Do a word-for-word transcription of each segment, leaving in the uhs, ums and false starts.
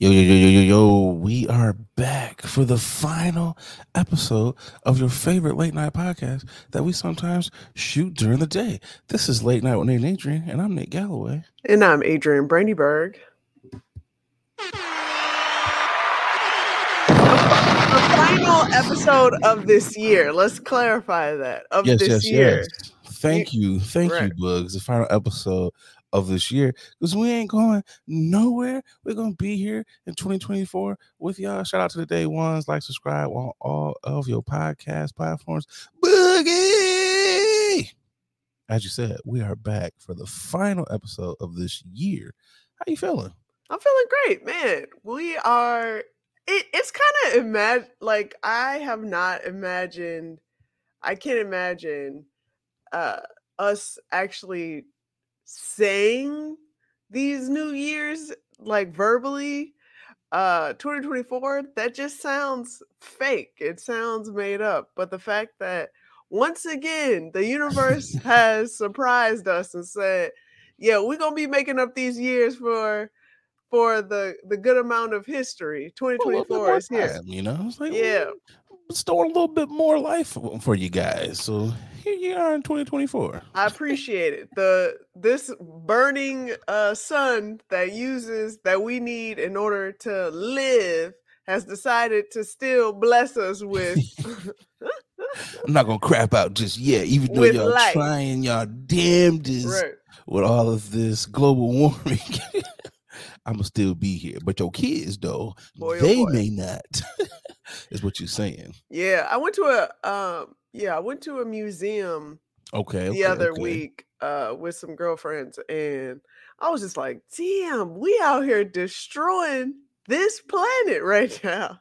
Yo, yo, yo, yo, yo, yo, we are back for the final episode of your favorite late night podcast that we sometimes shoot during the day. This is Late Night with Nate and Adrian, and I'm Nate Galloway. And I'm Adrian Brandyburg. The final episode of this year. Let's clarify that. Of yes, this yes, year. Yes. Thank you. Thank right. you, Bugs. The final episode of this year, because we ain't going nowhere. We're gonna be here in twenty twenty-four with y'all. Shout out to the day ones. Like, subscribe on all of your podcast platforms. Boogie, as you said, we are back for the final episode of this year. How you feeling? I'm feeling great, man. We are. It, it's kind of imagine like I have not imagined. I can't imagine uh, us actually saying these new years like verbally. uh twenty twenty-four, that just sounds fake. It sounds made up. But the fact that once again the universe has surprised us and said, yeah, we're gonna be making up these years for for the the good amount of history. twenty twenty-four well, is here, you know. It's like, yeah, storing a little bit more life for you guys. So here you are in twenty twenty-four. I appreciate it. The this burning uh, sun that uses that we need in order to live has decided to still bless us with. I'm not gonna crap out just yet, even though with y'all life. Trying y'all damnedest right. with all of this global warming. I'm gonna still be here, but your kids though, boy, they oh may not. Is what you're saying? Yeah, I went to a um, yeah, I went to a museum. Okay, okay the other okay. week uh, with some girlfriends, and I was just like, "Damn, we out here destroying this planet right now."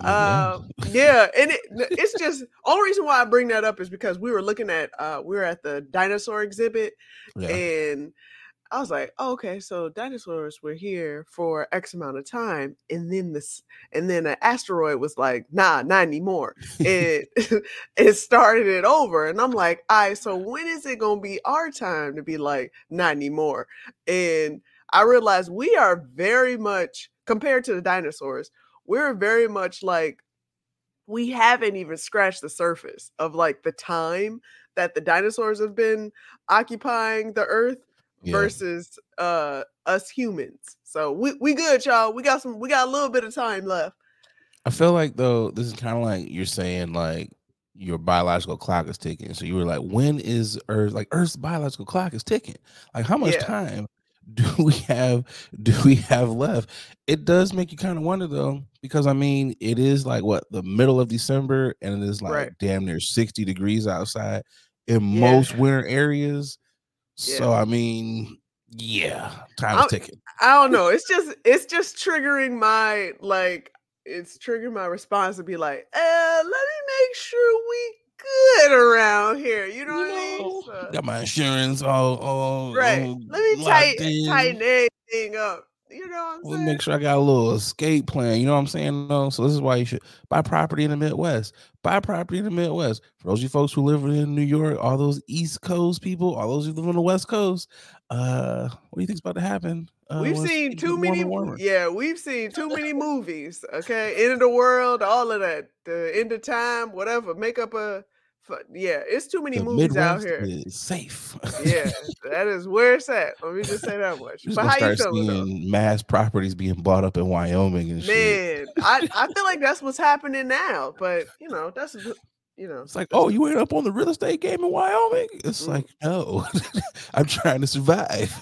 Mm-hmm. Um, yeah, and it, it's just only reason why I bring that up is because we were looking at uh, we were at the dinosaur exhibit, yeah. and I was like, oh, okay, so dinosaurs were here for X amount of time, and then this, and then an asteroid was like, nah, not anymore. It it started it over, and I'm like, all right, so when is it gonna be our time to be like, not anymore? And I realized we are very much compared to the dinosaurs, we're very much like we haven't even scratched the surface of like the time that the dinosaurs have been occupying the earth. Yeah. Versus uh us humans. So we we good, y'all. We got some we got a little bit of time left. I feel like though this is kind of like you're saying like your biological clock is ticking. So you were like, when is Earth like Earth's biological clock is ticking? Like how much yeah. time do we have do we have left? It does make you kind of wonder though, because I mean it is like what the middle of December and it is like right. damn near sixty degrees outside in yeah. most winter areas. Yeah. So I mean, yeah, time's ticking. I don't know. It's just it's just triggering my like it's triggering my response to be like, uh, let me make sure we good around here. You know you what I mean? So, got my insurance all all right. All let me tighten tighten everything up. You know what I'm we'll saying? Make sure I got a little escape plan. You know what I'm saying? No, so this is why you should buy property in the Midwest. Buy property in the Midwest. For those of you folks who live in New York, all those East Coast people, all those who live on the West Coast, uh, what do you think's about to happen? Uh, we've seen too many. Warmer, warmer. Yeah, we've seen too many movies. Okay, end of the world, all of that, the end of time, whatever. Make up a. Yeah, it's too many the movies Midwest out here. Is safe. Yeah, that is where it's at. Let me just say that much. But how you feeling though? Mass properties being bought up in Wyoming and shit. Man, I, I feel like that's what's happening now. But you know, that's you know, it's like, oh, you ain't up on the real estate game in Wyoming. It's mm-hmm. like, no, I'm trying to survive.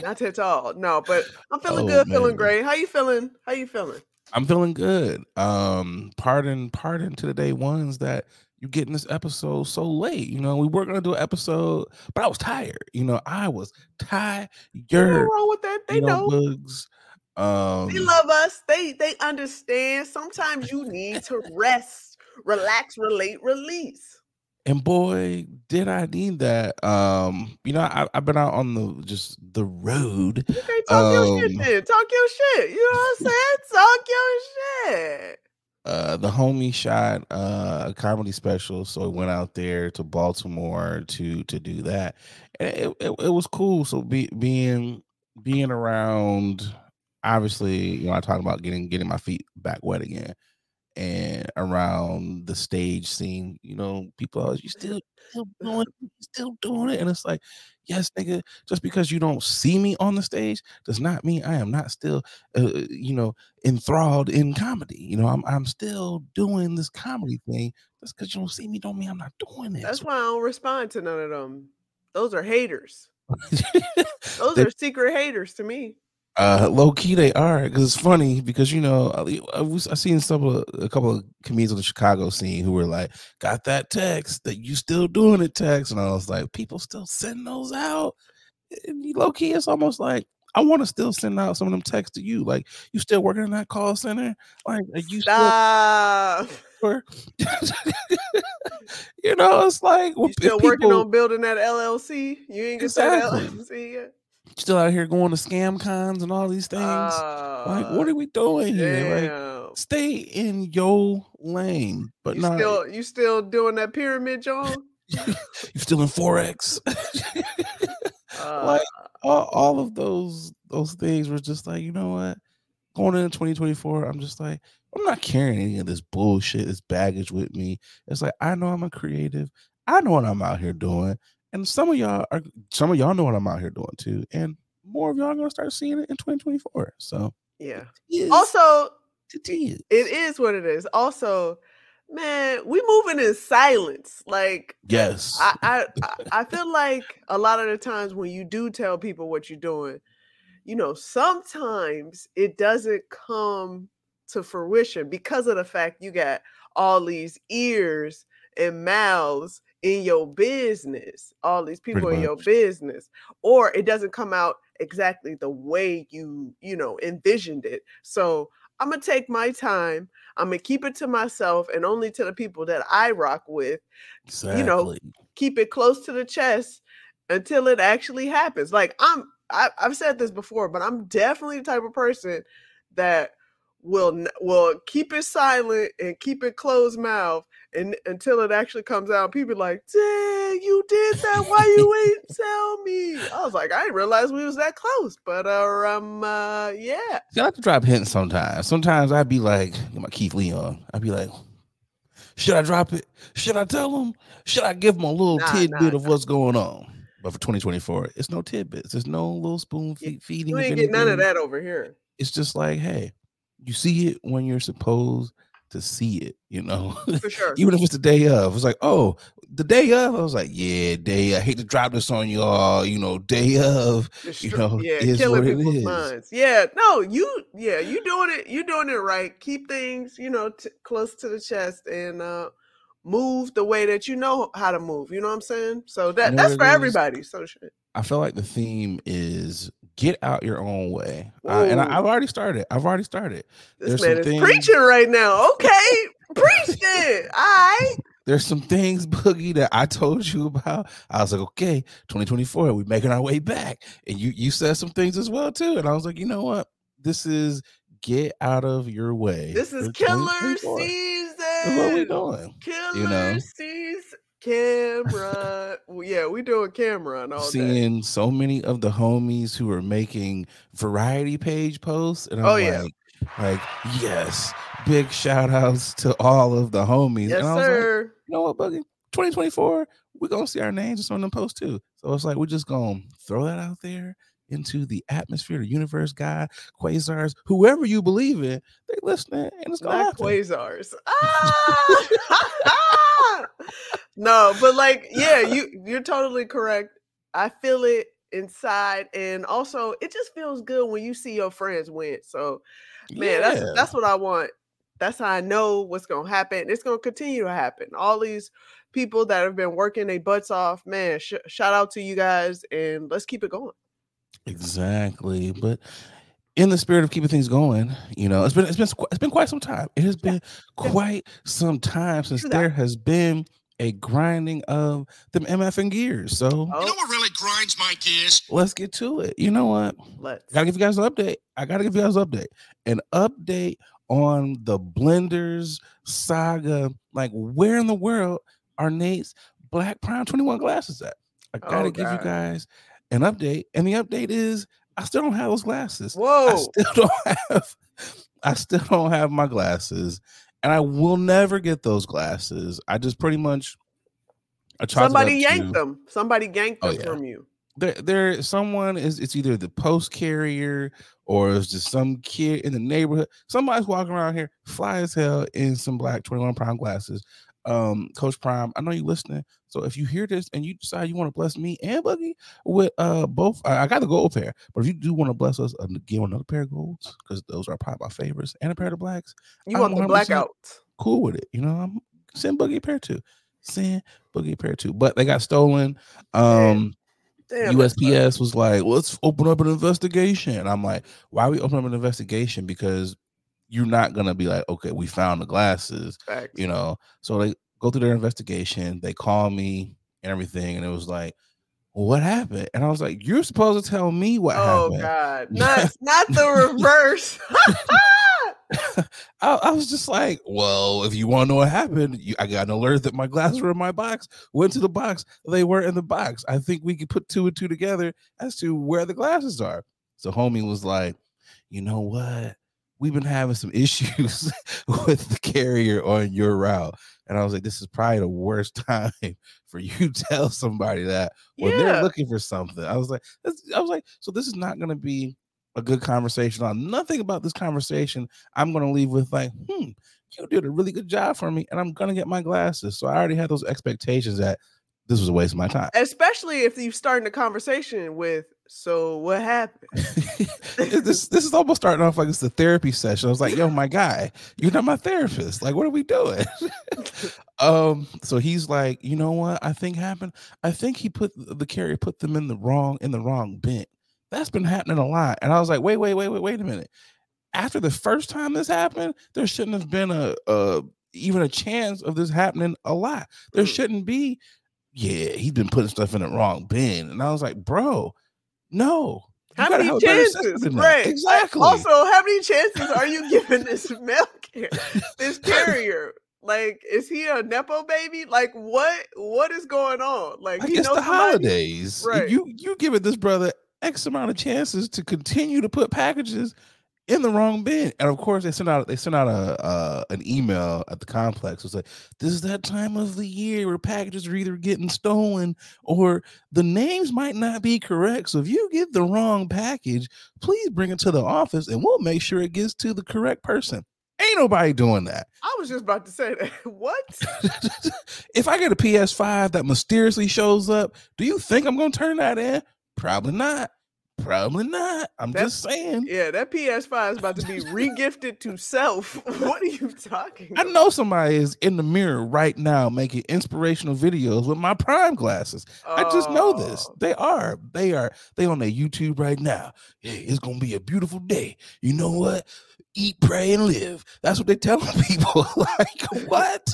Not at all. No, but I'm feeling oh, good, man. Feeling great. How you feeling? How you feeling? I'm feeling good. Um, pardon, pardon to the day ones that. You're getting this episode so late. You know, we were going to do an episode, but I was tired. You know, I was tired. What's wrong with that? They you know. know. Bugs. Um, they love us. They they understand. Sometimes you need to rest, relax, relate, release. And boy, did I need that. Um, you know, I, I've been out on the just the road. You can't talk um, your shit then. Talk your shit. You know what I'm saying? Talk your shit. Uh, the homie shot uh, a comedy special, so he went out there to Baltimore to to do that, and it, it, it was cool. So be, being being around obviously, you know, I talk about getting getting my feet back wet again, and around the stage scene, you know, people are you still still doing it, still doing it, and it's like, yes, nigga, just because you don't see me on the stage does not mean I am not still, uh, you know, enthralled in comedy. You know, I'm I'm still doing this comedy thing. Just because you don't see me don't mean I'm not doing it. That's why I don't respond to none of them. Those are haters. Those are secret haters to me. Uh, low key they are, because it's funny because, you know, I, I was I seen some of a couple of comedians on the Chicago scene who were like, got that text that you still doing it text, and I was like, people still send those out. And low key, it's almost like I want to still send out some of them texts to you. Like, you still working in that call center? Like, are you Stop. still? You know, it's like you still people... working on building that L L C. You ain't get that L L C yet. Still out here going to scam cons and all these things. Uh, like, what are we doing here? Damn. Like, stay in your lane. But you not still, you still doing that pyramid, John? You still in forex? uh, like all, all of those those things were just like, you know what? Going into twenty twenty-four, I'm just like, I'm not carrying any of this bullshit, this baggage with me. It's like, I know I'm a creative. I know what I'm out here doing. And some of y'all are, some of y'all know what I'm out here doing too, and more of y'all are gonna start seeing it in twenty twenty-four. So yeah. It is. Also, it is. It is what it is. Also, man, we moving in silence. Like, yes, I I, I feel like a lot of the times when you do tell people what you're doing, you know, sometimes it doesn't come to fruition because of the fact you got all these ears and mouths in your business, all these people in your business, or it doesn't come out exactly the way you, you know, envisioned it. So I'm going to take my time. I'm going to keep it to myself and only to the people that I rock with, exactly. You know, keep it close to the chest until it actually happens. Like I'm, I, I've said this before, but I'm definitely the type of person that will, will keep it silent and keep it closed mouth. And until it actually comes out, people are like, dang, you did that. Why you ain't tell me? I was like, I didn't realize we was that close. But uh, um, uh, yeah. See, I like to drop hints sometimes. Sometimes I'd be like, my Keith Lee on. I'd be like, should I drop it? Should I tell them? Should I give them a little nah, tidbit nah, of nah. what's going on? But for twenty twenty-four, it's no tidbits. There's no little spoon fe- feeding. You ain't get none of that over here. It's just like, hey, you see it when you're supposed to see it, you know, for sure. Even if it's the day of, it's like, oh, the day of, I was like, yeah, day. I hate to drop this on y'all, you know, day of, Destru- you know, yeah, is killing what people's it is. Minds. Yeah, no, you, yeah, you doing it, you doing it right. Keep things, you know, t- close to the chest and uh, move the way that you know how to move. You know what I'm saying? So that you know that's for everybody. So shit. I feel like the theme is get out your own way. Uh, and I, I've already started. I've already started. This There's man is things... preaching right now. Okay. Preach it. All right. There's some things, Boogie, that I told you about. I was like, okay, twenty twenty-four, we're making our way back. And you, you said some things as well, too. And I was like, you know what? This is get out of your way. This is killer season. That's what we're doing. Killer you know? season. Camera, yeah, we doing camera and all. Seeing day. So many of the homies who are making variety page posts, and I'm oh, yeah. like, like, yes, big shout outs to all of the homies. Yes, and I was sir. Like, you know what, Buggy? twenty twenty-four, we're gonna see our names on them posts too. So it's like we're just gonna throw that out there into the atmosphere, the universe, God, quasars, whoever you believe in, they listening, and it's gonna happen. Quasars. Ah! No, but like, yeah, you, you're totally correct. I feel it inside. And also it just feels good when you see your friends win. So man, yeah. that's, that's what I want. That's how I know what's going to happen. It's going to continue to happen. All these people that have been working their butts off, man, sh- shout out to you guys and let's keep it going. Exactly. But in the spirit of keeping things going, you know, it's been it's been it's been quite some time. It has been yeah. quite some time since there has been a grinding of them M F and gears. So oh. you know what really grinds my gears? Let's get to it. You know what? Let's. Gotta give you guys an update. I gotta give you guys an update. An update on the Blenders saga. Like, where in the world are Nate's Black Prime twenty-one glasses at? I gotta oh, give you guys an update, and the update is I still don't have those glasses. Whoa. I still don't have I still don't have my glasses. And I will never get those glasses. I just pretty much I Somebody yanked to, them. Somebody yanked them oh, yeah. from you. There, there, someone is it's either the post carrier or it's just some kid in the neighborhood. Somebody's walking around here fly as hell in some black twenty-one Prime glasses. Um, Coach Prime, I know you listening. So if you hear this and you decide you want to bless me and Boogie with uh both, I, I got the gold pair. But if you do want to bless us, uh, give another pair of golds because those are probably my favorites and a pair of the blacks. You want the blackouts? Cool with it, you know. I'm send Boogie a pair too. Send Boogie a pair too. But they got stolen. Um, Damn. Damn, U S P S was like, let's open up an investigation. I'm like, why are we open up an investigation? Because you're not going to be like, okay, we found the glasses, Facts. You know? So they go through their investigation. They call me and everything. And it was like, well, what happened? And I was like, you're supposed to tell me what oh, happened. Oh God, not, not the reverse. I, I was just like, well, if you want to know what happened, you, I got an alert that my glasses were in my box, went to the box. They were in the box. I think we could put two and two together as to where the glasses are. So homie was like, you know what? We've been having some issues with the carrier on your route. And I was like, this is probably the worst time for you to tell somebody that when yeah. they're looking for something. I was like, I was like, so this is not going to be a good conversation. On nothing about this conversation, I'm going to leave with like, hmm, you did a really good job for me and I'm going to get my glasses. So I already had those expectations that this was a waste of my time. Especially if you're starting a conversation with, so what happened? this this is almost starting off like it's a therapy session. I was like, yo, my guy, you're not my therapist. Like, what are we doing? um, so he's like, you know what I think happened? I think he put the carrier put them in the wrong in the wrong bent. That's been happening a lot. And I was like, wait, wait, wait, wait, wait a minute. After the first time this happened, there shouldn't have been a, a even a chance of this happening a lot. There shouldn't be, yeah, he's been putting stuff in the wrong bin. And I was like, bro. No. How many chances? Right. Exactly. Also, how many chances are you giving this mail carrier, this carrier? Like, is he a Nepo baby? Like, what? What is going on? Like, it's the holidays. Right. You you giving this brother X amount of chances to continue to put packages in the wrong bin. And of course, they sent out they sent out a uh, an email at the complex. It's like, this is that time of the year where packages are either getting stolen or the names might not be correct. So if you get the wrong package, please bring it to the office and we'll make sure it gets to the correct person. Ain't nobody doing that. I was just about to say that. What? If I get a P S five that mysteriously shows up, do you think I'm going to turn that in? Probably not. Probably not. I'm That's, just saying. Yeah, that P S five is about to be regifted to self. What are you talking about? I know somebody is in the mirror right now making inspirational videos with my Prime glasses. Oh. I just know this. They are. They are. They on their YouTube right now. Yeah, it's going to be a beautiful day. You know what? Eat, pray, and live. That's what they're telling people. Like, what?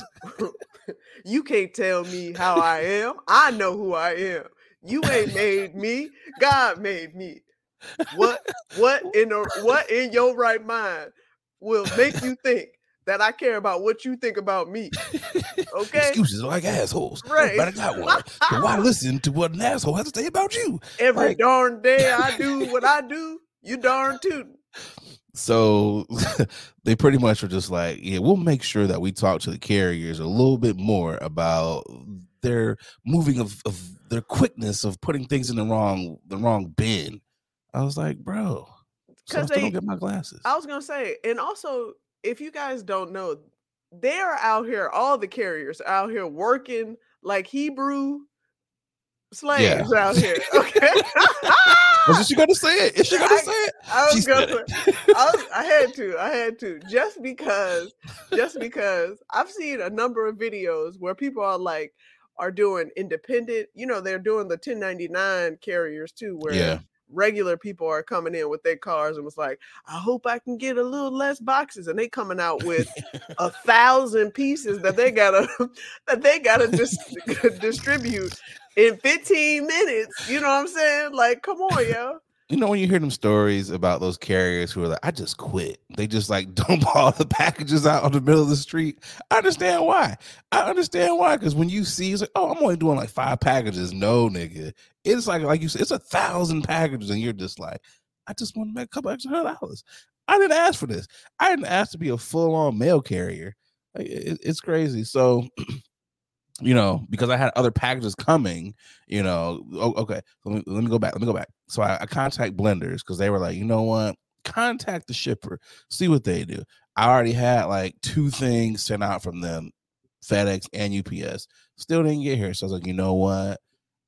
You can't tell me how I am. I know who I am. You ain't made me. God made me. What what in a, what in your right mind will make you think that I care about what you think about me? Okay. Excuses are like assholes. Right. But I got one. But why listen to what an asshole has to say about you? Every like, darn day I do what I do, you darn tootin'. So they pretty much were just like, yeah, we'll make sure that we talk to the carriers a little bit more about their moving of, of their quickness of putting things in the wrong the wrong bin. I was like, bro, so I still they, don't get my glasses. I was gonna say, and also, if you guys don't know, they are out here. All the carriers are out here working like Hebrew slaves yeah. out here. Okay, was she gonna say it? Is she gonna I, say it? I was She's gonna. I, was, I had to. I had to. Just because. Just because I've seen a number of videos where people are like. Are doing independent, you know, they're doing the ten ninety-nine carriers too, where yeah. regular people are coming in with their cars and was like, I hope I can get a little less boxes. And they coming out with a thousand pieces that they gotta that they gotta just dis- distribute in fifteen minutes. You know what I'm saying? Like, come on, yo. You know, when you hear them stories about those carriers who are like, I just quit. They just like dump all the packages out on the middle of the street. I understand why. I understand why. Because when you see, it's like, oh, I'm only doing like five packages. No, nigga. It's like, like you said, it's a thousand packages. And you're just like, I just want to make a couple extra hundred dollars. I didn't ask for this. I didn't ask to be a full-on mail carrier. It, it's crazy. So, you know, because I had other packages coming, you know, oh, okay, let me, let me go back. Let me go back. So I, I contact Blenders because they were like, you know what? Contact the shipper. See what they do. I already had like two things sent out from them, FedEx and U P S. Still didn't get here. So I was like, you know what?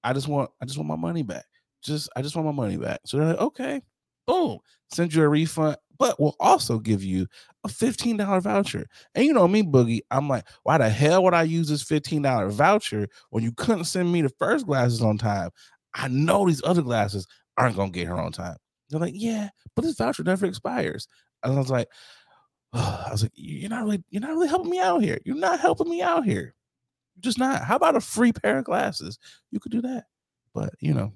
I just want, I just want my money back. Just, I just want my money back. So they're like, okay, boom, send you a refund, but we'll also give you a fifteen dollars voucher. And you know me, Boogie, I'm like, why the hell would I use this fifteen dollars voucher when you couldn't send me the first glasses on time? I know these other glasses aren't going to get here on time. They're like, yeah, but this voucher never expires. And I was like, oh, I was like, you're not really, you're not really helping me out here. You're not helping me out here. You're just not. How about a free pair of glasses? You could do that. But, you know,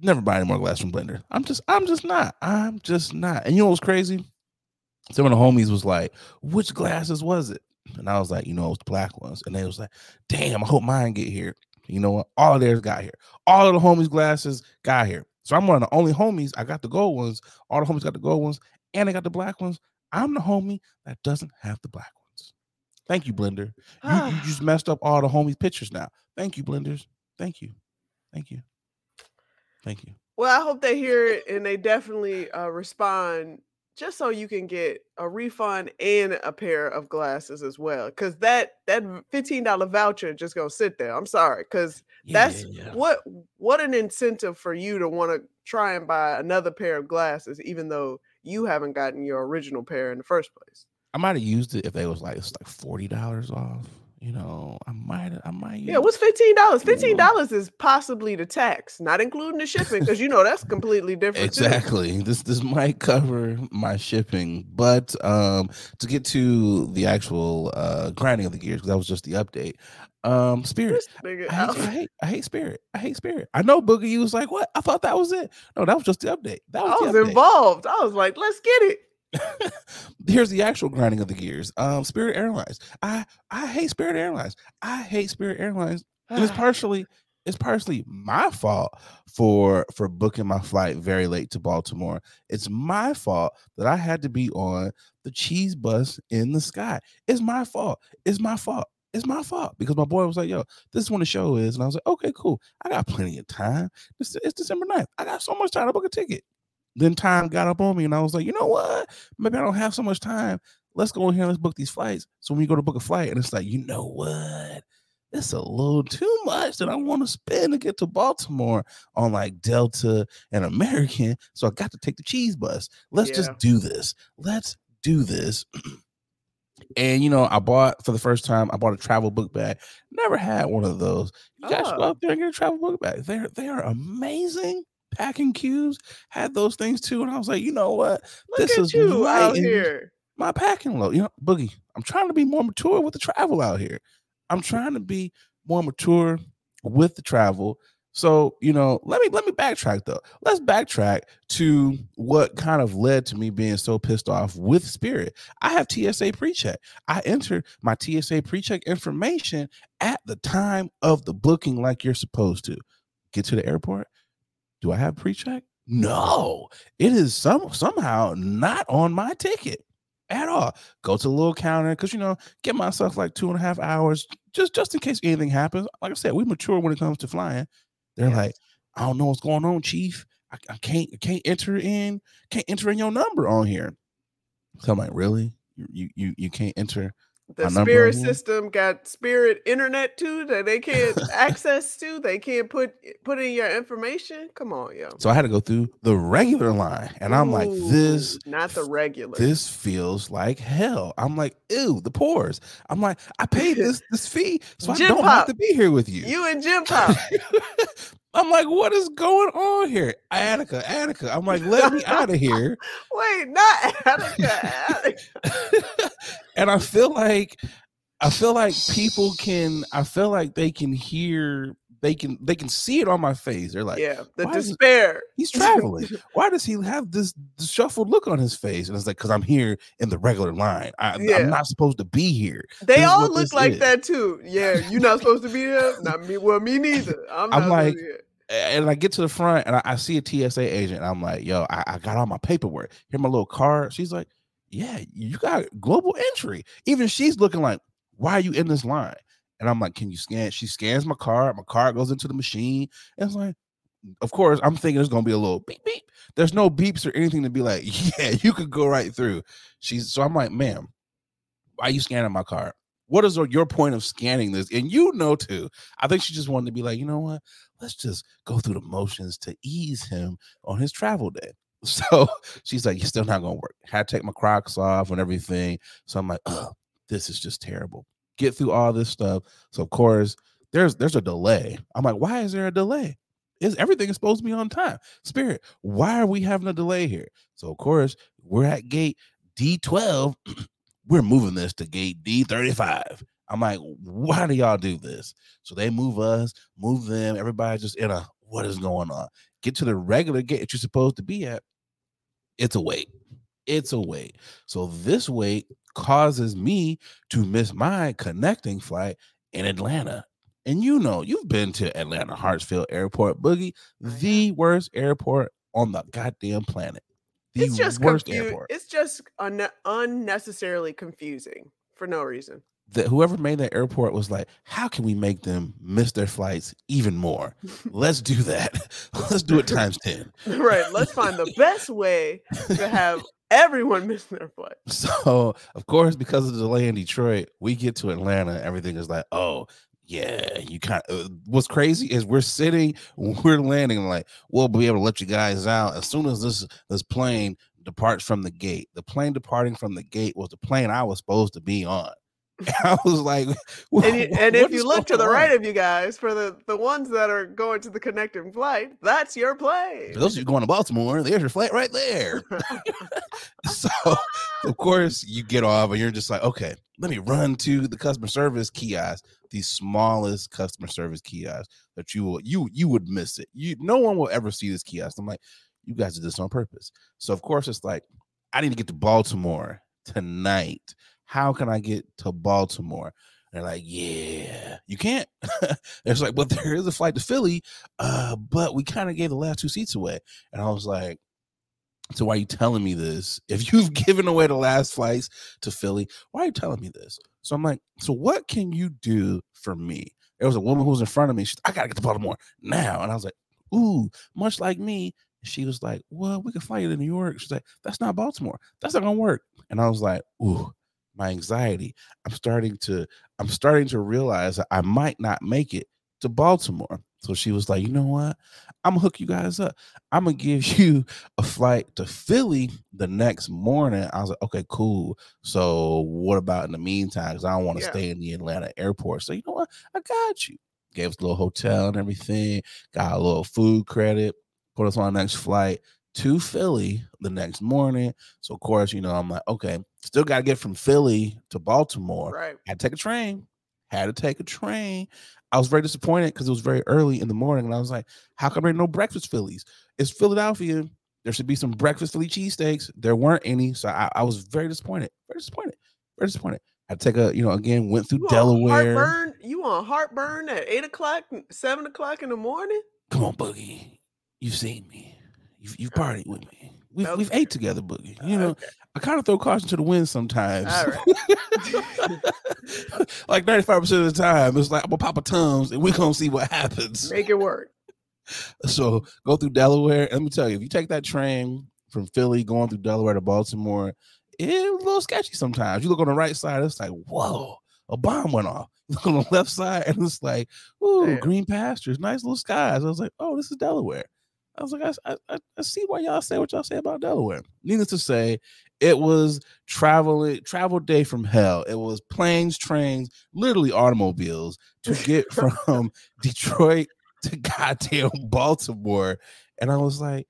never buy any more glass from Blender. I'm just, I'm just not. I'm just not. And you know what's crazy? Some of the homies was like, which glasses was it? And I was like, you know, it was the black ones. And they was like, damn, I hope mine get here. You know what? All of theirs got here. All of the homies' glasses got here. So I'm one of the only homies. I got the gold ones. All the homies got the gold ones. And they got the black ones. I'm the homie that doesn't have the black ones. Thank you, Blender. You, you just messed up all the homies' pictures now. Thank you, Blenders. Thank you. Thank you. Thank you. Well, I hope they hear it and they definitely uh, respond, just so you can get a refund and a pair of glasses as well. Because that that fifteen dollars voucher just going to sit there. I'm sorry. Because yeah, that's yeah, yeah. what what an incentive for you to want to try and buy another pair of glasses, even though you haven't gotten your original pair in the first place. I might have used it if they was like, it's like forty dollars off. You know, I might, I might. Yeah, what's fifteen dollars? Fifteen dollars is possibly the tax, not including the shipping, because you know that's completely different. Exactly. Too. This this might cover my shipping, but um, to get to the actual uh, grinding of the gears, because that was just the update. Um, Spirit, I hate, I hate, I hate Spirit, I hate Spirit. I know Boogie, you was like, what? I thought that was it. No, that was just the update. That was I was the update. Involved. I was like, let's get it. Here's the actual grinding of the gears. Um, Spirit Airlines. I I hate Spirit Airlines. I hate Spirit Airlines. And it's partially it's partially my fault for for booking my flight very late to Baltimore. It's my fault that I had to be on the cheese bus in the sky. It's my fault. It's my fault. It's my fault because my boy was like, yo, this is when the show is. And I was like, okay, cool. I got plenty of time. It's, it's December ninth. I got so much time to book a ticket. Then time got up on me, and I was like, you know what? Maybe I don't have so much time. Let's go in here and let's book these flights. So when you go to book a flight, and it's like, you know what? It's a little too much that I want to spend to get to Baltimore on like Delta and American. So I got to take the cheese bus. Let's yeah. just do this. Let's do this. And, you know, I bought, for the first time, I bought a travel book bag. Never had one of those. You guys oh. go out there and get a travel book bag. They're, they are amazing. Packing cubes had those things too, and I was like, you know what? Look this is you out here. My packing load, you know, Boogie. I'm trying to be more mature with the travel out here. I'm trying to be more mature with the travel. So, you know, let me let me backtrack though. Let's backtrack to what kind of led to me being so pissed off with Spirit. I have T S A PreCheck. I entered my T S A PreCheck information at the time of the booking, like you're supposed to. Get to the airport. Do I have PreCheck? No, it is some somehow not on my ticket at all. Go to the little counter because, you know, get myself like two and a half hours just, just in case anything happens. Like I said, we mature when it comes to flying. They're yes. like, I don't know what's going on, Chief. I, I can't I can't enter in, can't enter in your number on here. So I'm like, really? You you you can't enter. The Spirit system got Spirit internet too that they can't access to. They can't put put in your information. Come on, yo. So I had to go through the regular line, and I'm ooh, like, this not the regular. This feels like hell. I'm like, ew, the pores. I'm like, I paid this this fee, so I Jim don't Pop. Have to be here with you. You and Jim Pop. I'm like, what is going on here? Attica, Attica. I'm like, let me out of here. Wait, not Attica, Attica. And I feel like, I feel like people can, I feel like they can hear, they can, they can see it on my face. They're like, yeah, the despair. He, he's traveling. Why does he have this disheveled look on his face? And it's like, because I'm here in the regular line. I, yeah. I'm not supposed to be here. They this all look like is. That too. Yeah, you're not supposed to be here. Not me. Well, me neither. I'm, I'm not like. Here. And I get to the front and I, I see a T S A agent. I'm like, yo, I, I got all my paperwork. Here's my little card. She's like, yeah, you got global entry. Even she's looking like, why are you in this line? And I'm like, can you scan? She scans my card. My card goes into the machine. And it's like, of course, I'm thinking there's going to be a little beep, beep. There's no beeps or anything to be like, yeah, you could go right through. She's So I'm like, ma'am, why are you scanning my card? What is your point of scanning this? And you know, too, I think she just wanted to be like, you know what? Let's just go through the motions to ease him on his travel day. So she's like, you're still not going to work. Had to take my Crocs off and everything. So I'm like, oh, this is just terrible. Get through all this stuff. So, of course, there's there's a delay. I'm like, why is there a delay? Is everything is supposed to be on time? Spirit, why are we having a delay here? So, of course, we're at gate D twelve. We're moving this to gate D thirty-five. I'm like, why do y'all do this? So they move us, move them. Everybody's just in a, what is going on? Get to the regular gate that you're supposed to be at. It's a wait. It's a wait. So this wait causes me to miss my connecting flight in Atlanta. And you know, you've been to Atlanta Hartsfield Airport, Boogie, the worst airport on the goddamn planet. The it's just worst confu- airport. It's just un- unnecessarily confusing for no reason. That whoever made that airport was like, how can we make them miss their flights even more? Let's do that. Let's do it times ten. Right. Let's find the best way to have everyone miss their flight. So, of course, because of the delay in Detroit, we get to Atlanta. Everything is like, oh, yeah, you kind of, uh, what's crazy is we're sitting, we're landing, like, we'll be able to let you guys out as soon as this this plane departs from the gate. The plane departing from the gate was the plane I was supposed to be on. And I was like, well, and, you, and if you look to the on? right of you guys, for the, the ones that are going to the connecting flight, that's your plane. For those of you going to Baltimore, there's your flight right there. So, of course, you get off and you're just like, okay, let me run to the customer service kiosk, the smallest customer service kiosk that you will, you, you would miss it. You, no one will ever see this kiosk. I'm like, you guys did this on purpose. So, of course, it's like, I need to get to Baltimore tonight. How can I get to Baltimore? And they're like, yeah, you can't. It's like, but there is a flight to Philly, uh, but we kind of gave the last two seats away. And I was like, so why are you telling me this? If you've given away the last flights to Philly, why are you telling me this? So I'm like, so what can you do for me? There was a woman who was in front of me. She's like, I got to get to Baltimore now. And I was like, ooh, much like me. She was like, well, we can fly you to New York. She's like, that's not Baltimore. That's not going to work. And I was like, ooh. My anxiety. I'm starting to, I'm starting to realize that I might not make it to Baltimore. So she was like, you know what? I'm gonna hook you guys up. I'm gonna give you a flight to Philly the next morning. I was like, okay, cool. So what about in the meantime? Because I don't want to yeah. stay in the Atlanta airport. So you know what? I got you. Gave us a little hotel and everything. Got a little food credit. Put us on the next flight to Philly the next morning. So of course, you know, I'm like, okay, still got to get from Philly to Baltimore. Right. Had to take a train. Had to take a train. I was very disappointed because it was very early in the morning. And I was like, how come there ain't no breakfast Phillies? It's Philadelphia. There should be some breakfast Philly cheesesteaks. There weren't any. So I, I was very disappointed. Very disappointed. Very disappointed. I take a, you know, again, went through you Delaware. Heartburn? You on heartburn at eight o'clock, seven o'clock in the morning? Come on, Boogie. You've seen me. You've, you've partied with me. We've, okay. we've ate together, Boogie. You know, okay. I kind of throw caution to the wind sometimes. All right. Like ninety-five percent of the time, it's like, I'm going to pop a Tums and we're going to see what happens. Make it work. So go through Delaware. Let me tell you, if you take that train from Philly going through Delaware to Baltimore, it's a little sketchy sometimes. You look on the right side, it's like, whoa, a bomb went off. Look on the left side, and it's like, ooh, damn. Green pastures, nice little skies. I was like, oh, this is Delaware. I was like, I, I, I see why y'all say what y'all say about Delaware. Needless to say, it was traveling travel day from hell. It was planes, trains, literally automobiles to get from Detroit to goddamn Baltimore. And I was like,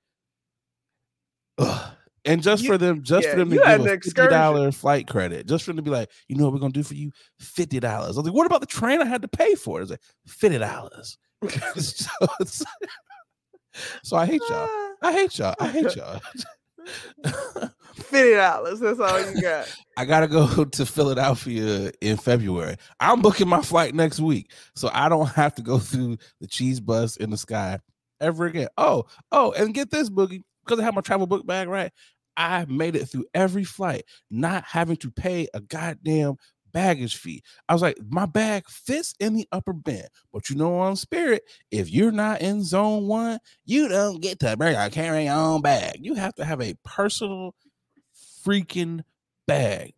ugh. And just you, for them, just yeah, for them to give a fifty dollars flight credit, just for them to be like, you know what we're going to do for you? fifty dollars. I was like, what about the train I had to pay for? It was like, fifty dollars. So it's So I hate y'all. I hate y'all. I hate y'all. Fifty dollars. That's all you got. I gotta go to Philadelphia in February. I'm booking my flight next week, so I don't have to go through the cheese bus in the sky ever again. Oh, oh, and get this, Boogie, because I have my travel book bag, right? I made it through every flight, not having to pay a goddamn baggage fee. I was like, my bag fits in the upper bin, but you know, on Spirit, if you're not in zone one, you don't get to bring or carry your own bag. You have to have a personal freaking bag.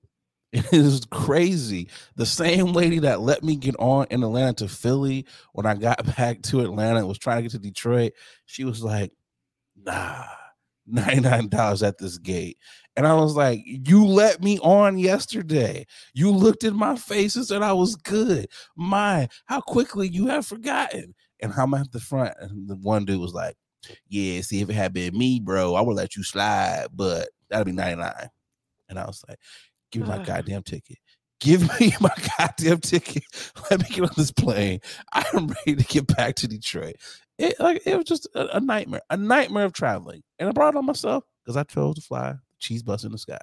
It is crazy. The same lady that let me get on in Atlanta to Philly when I got back to Atlanta and was trying to get to Detroit, she was like, nah, ninety-nine dollars at this gate. And I was like, you let me on yesterday. You looked in my face and said I was good. My, how quickly you have forgotten. And I'm at the front. And the one dude was like, yeah, see, if it had been me, bro, I would let you slide, but that'll be ninety-nine. And I was like, give me my goddamn ticket. Give me my goddamn ticket. Let me get on this plane. I am ready to get back to Detroit. It, like, it was just a, a nightmare, a nightmare of traveling. And I brought it on myself because I chose to fly the cheese bus in the sky.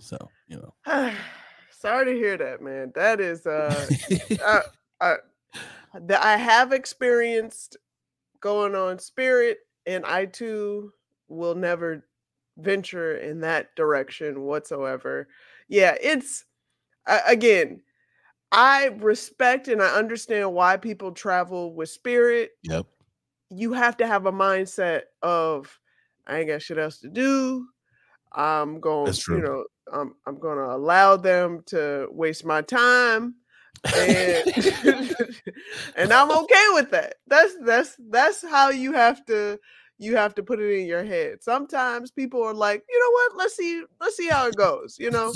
So, you know. Sorry to hear that, man. That is, uh, I, I, I have experienced going on Spirit, and I too will never venture in that direction whatsoever. Yeah, it's uh, again, I respect and I understand why people travel with Spirit. Yep. You have to have a mindset of I ain't got shit else to do. I'm going, That's true. you know, I'm I'm going to allow them to waste my time. And and I'm okay with that. That's that's that's how you have to You have to put it in your head. Sometimes people are like, you know what? Let's see, let's see how it goes. You know,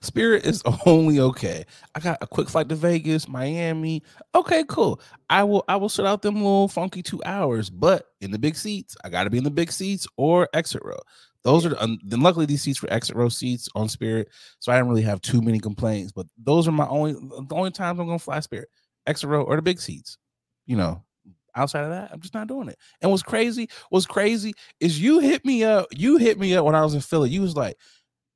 Spirit is only okay. I got a quick flight to Vegas, Miami. Okay, cool. I will, I will sit out them little funky two hours, but in the big seats, I got to be in the big seats or exit row. Those are um, then. Luckily, these seats were exit row seats on Spirit, so I didn't really have too many complaints. But those are my only, the only times I'm gonna fly Spirit, exit row or the big seats. You know. Outside of that, I'm just not doing it. And what's crazy, what's crazy is you hit me up. You hit me up when I was in Philly. You was like,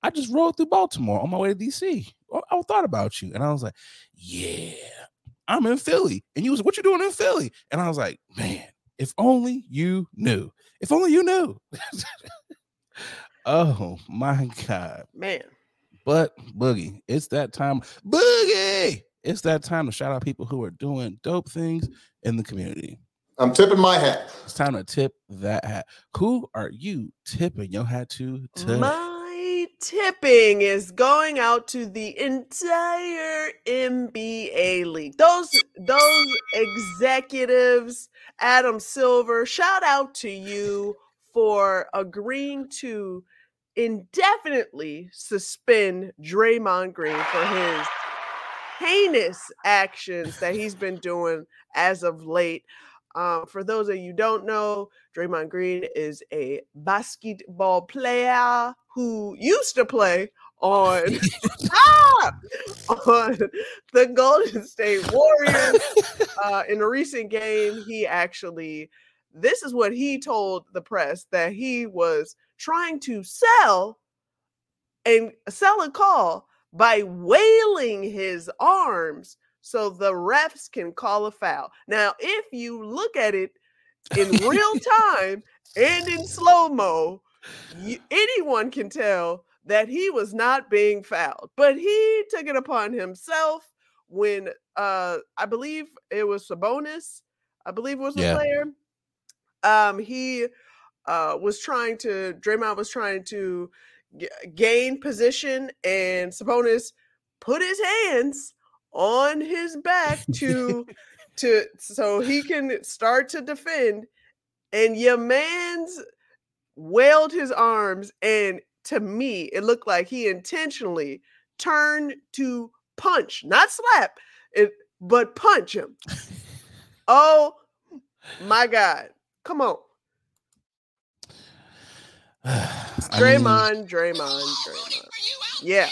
I just rolled through Baltimore on my way to D C. I, I thought about you. And I was like, yeah, I'm in Philly. And you was like, what you doing in Philly? And I was like, man, if only you knew. If only you knew. Oh, my God. Man. But, Boogie, it's that time. Boogie! It's that time to shout out people who are doing dope things in the community. I'm tipping my hat. It's time to tip that hat. Who are you tipping your hat to today? My tipping is going out to the entire N B A league. Those those executives, Adam Silver, shout out to you for agreeing to indefinitely suspend Draymond Green for his heinous actions that he's been doing as of late. Uh, for those of you who don't know, Draymond Green is a basketball player who used to play on, ah, on the Golden State Warriors. Uh, in a recent game, he actually, this is what he told the press, that he was trying to sell and sell a call by wailing his arms so the refs can call a foul. Now, if you look at it in real time and in slow-mo, you, anyone can tell that he was not being fouled. But he took it upon himself when, uh, I believe it was Sabonis, I believe it was the yeah. player. Um, he uh, was trying to, Draymond was trying to gain position, and Sabonis put his hands on his back to to so he can start to defend, and your man's wailed his arms, and to me it looked like he intentionally turned to punch, not slap it, but punch him. Oh my God, come on. Draymond, I mean, Draymond, Draymond. Yeah.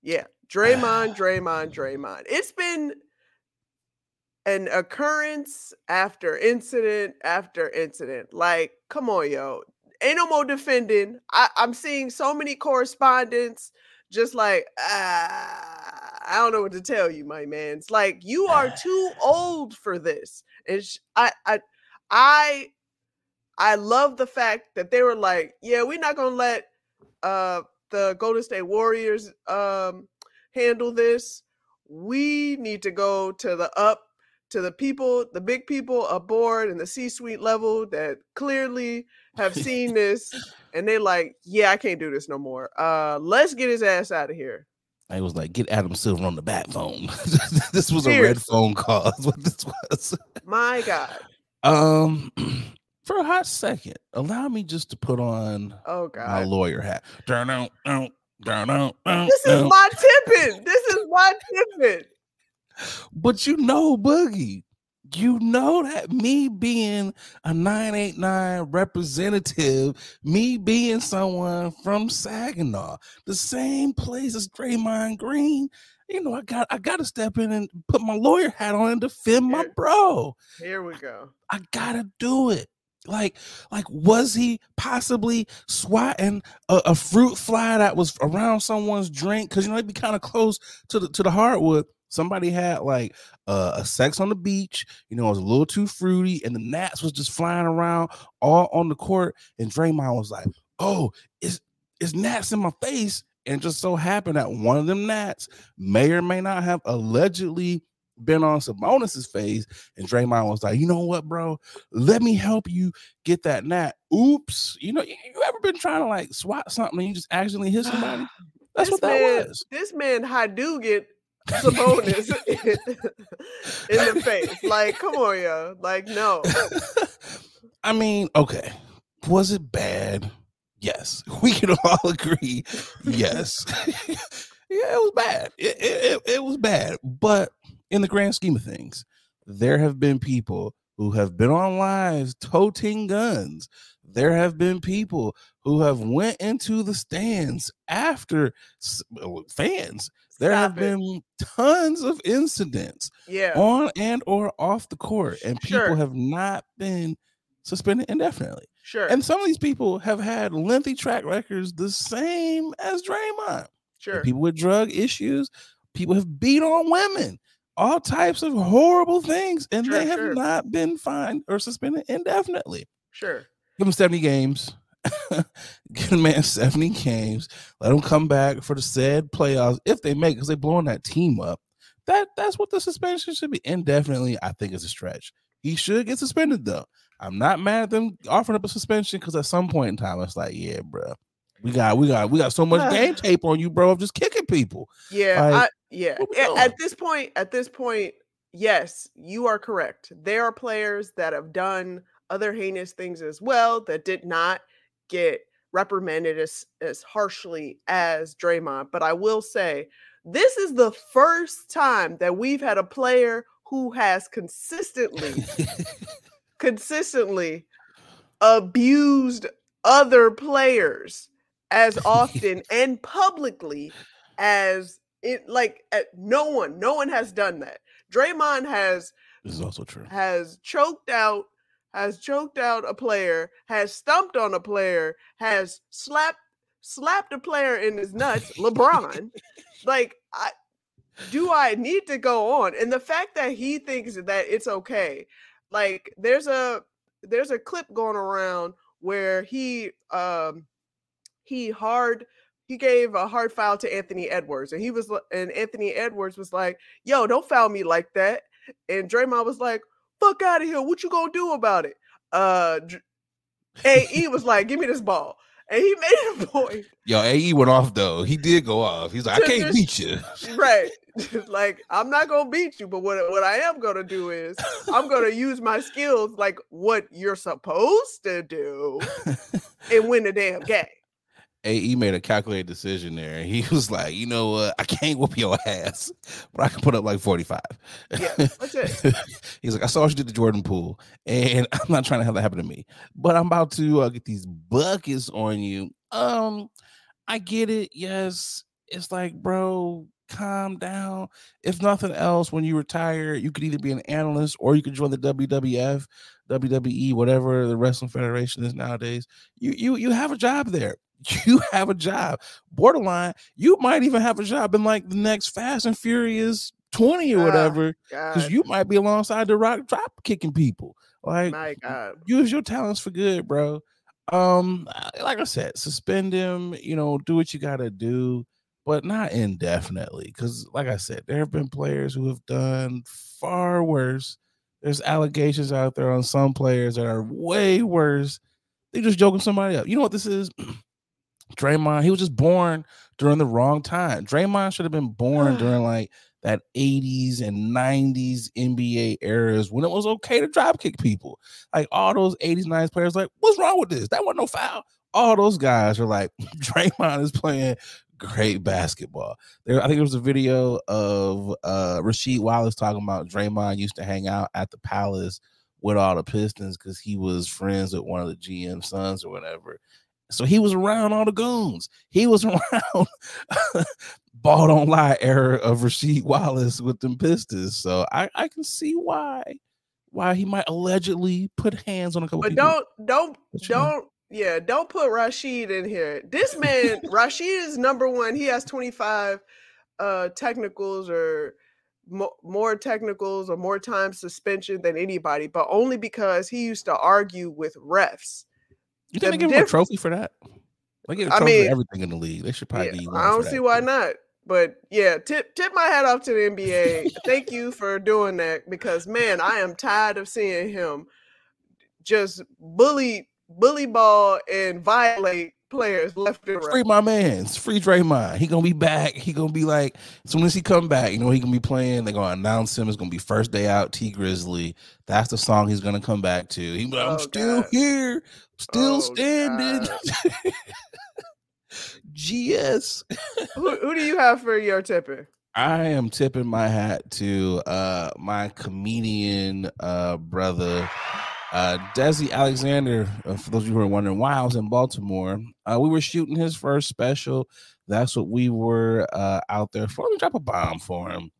Yeah. Draymond, Draymond, Draymond. It's been an occurrence after incident after incident. Like, come on, yo. Ain't no more defending. I, I'm seeing so many correspondents just like, ah, I don't know what to tell you, my man. It's like, you are too old for this. And sh- I, I, I, I love the fact that they were like, yeah, we're not going to let uh, the Golden State Warriors um, handle this. We need to go to the up, to the people, the big people aboard and the C-suite level that clearly have seen this. And they like, yeah, I can't do this no more. Uh, let's get his ass out of here. I was like, get Adam Silver on the bat phone. This was Seriously. a red phone call. That's what this was. My God. Um, for a hot second, allow me just to put on oh God. my lawyer hat. Down, down, down, down, down. This is my tipping. This is my tipping. But you know, Boogie, you know that me being a nine eight nine representative, me being someone from Saginaw, the same place as Draymond Green, you know, I got I got to step in and put my lawyer hat on and defend my bro. Here we go. I, I got to do it. Like, like, was he possibly swatting a, a fruit fly that was around someone's drink? Because, you know, it'd be kind of close to the to the hardwood. Somebody had like uh, a sex on the beach, you know, it was a little too fruity, and the gnats was just flying around all on the court. And Draymond was like, oh, it's, it's gnats in my face. And just so happened that one of them gnats may or may not have allegedly been on Sabonis' face. And Draymond was like, you know what, bro? Let me help you get that gnat. Oops. You know, you, you ever been trying to like swat something and you just accidentally hit somebody? That's what that man, was. This man Hadouken Sabonis in, in the face. Like, come on, yo. Like, no. I mean, okay. Was it bad? Yes. We can all agree. Yes. Yeah, it was bad. It, it, it, it was bad. But in the grand scheme of things, there have been people who have been on lives toting guns. There have been people who have went into the stands after fans. There Stop have it. been tons of incidents yeah. on and or off the court, and people sure. have not been suspended indefinitely. Sure. And some of these people have had lengthy track records the same as Draymond. Sure. And people with drug issues, people have beat on women, all types of horrible things, and sure, they have sure. not been fined or suspended indefinitely. Sure. Give them seventy games. Get a man seventy games. Let them come back for the said playoffs if they make, because they're blowing that team up. That that's what the suspension should be. Indefinitely, I think, is a stretch. He should get suspended though. I'm not mad at them offering up a suspension, because at some point in time, it's like, yeah, bro, we got we got we got so much game tape on you, bro, of just kicking people. Yeah, like, I, yeah. At this point, at this point, yes, you are correct. There are players that have done other heinous things as well that did not get reprimanded as, as harshly as Draymond. But I will say, this is the first time that we've had a player who has consistently, consistently abused other players as often and publicly as it, like at, no one, no one has done that. Draymond has, this is also true, has choked out has choked out a player, has stumped on a player, has slapped slapped a player in his nuts, LeBron. Like, I, do I need to go on? And the fact that he thinks that it's okay. Like, there's a there's a clip going around where he um he hard he gave a hard foul to Anthony Edwards, and he was and Anthony Edwards was like, "Yo, don't foul me like that." And Draymond was like, "Fuck out of here! What you gonna do about it?" Uh, A E was like, "Give me this ball," and he made a point. Yo, A E went off though. He did go off. He's like, "I can't just, beat you." Right? Like, I'm not gonna beat you, but what what I am gonna do is I'm gonna use my skills, like what you're supposed to do, and win the damn game. A E made a calculated decision there. He was like, you know what? Uh, I can't whoop your ass, but I can put up like forty-five. Yeah, that's it. He's like, I saw what you did to Jordan Poole, and I'm not trying to have that happen to me, but I'm about to uh, get these buckets on you. Um, I get it. Yes. It's like, bro, calm down. If nothing else, when you retire, you could either be an analyst or you could join the W W F, W W E, whatever the wrestling federation is nowadays. You you you have a job there. you have a job. Borderline, you might even have a job in like the next Fast and Furious twenty or whatever, because you might be alongside the Rock drop kicking people. Like, my God. Use your talents for good, bro. Um, like I said, suspend him, you know, do what you gotta do, but not indefinitely. Because, like I said, there have been players who have done far worse. There's allegations out there on some players that are way worse. They're just joking somebody up. You know what this is? Draymond, he was just born during the wrong time. Draymond should have been born during like that eighties and nineties N B A eras when it was okay to dropkick people. Like all those eighties, nineties players, like, what's wrong with this? That wasn't no foul. All those guys are like, Draymond is playing great basketball. There, I think there was a video of uh, Rasheed Wallace talking about Draymond used to hang out at the Palace with all the Pistons because he was friends with one of the G M's sons or whatever. So he was around all the goons. He was around ball don't lie era of Rasheed Wallace with them Pistons. So I, I can see why why he might allegedly put hands on a couple. But people. don't don't That's don't. Right. Yeah, don't put Rasheed in here. This man, Rasheed is number one. He has twenty-five uh, technicals or mo- more technicals or more time suspension than anybody, but only because he used to argue with refs. You think they give him a trophy for that? They get a trophy I mean, for everything in the league. They should probably yeah, be. I don't see why not. But yeah, tip tip my hat off to the N B A. Thank you for doing that because, man, I am tired of seeing him just bully. bully ball and violate players left and right. Free my man's free Draymond. He gonna be back. He gonna be like, as soon as he come back, you know he gonna be playing. They gonna announce him. It's gonna be first day out. T Grizzly. That's the song he's gonna come back to. He be like, I'm oh, still God. here, still oh, standing. G S. who, who do you have for your tipping? I am tipping my hat to uh my comedian uh brother. Uh, Desi Alexander, uh, for those of you who are wondering why I was in Baltimore, uh, we were shooting his first special. That's what we were uh, out there for. Let me drop a bomb for him.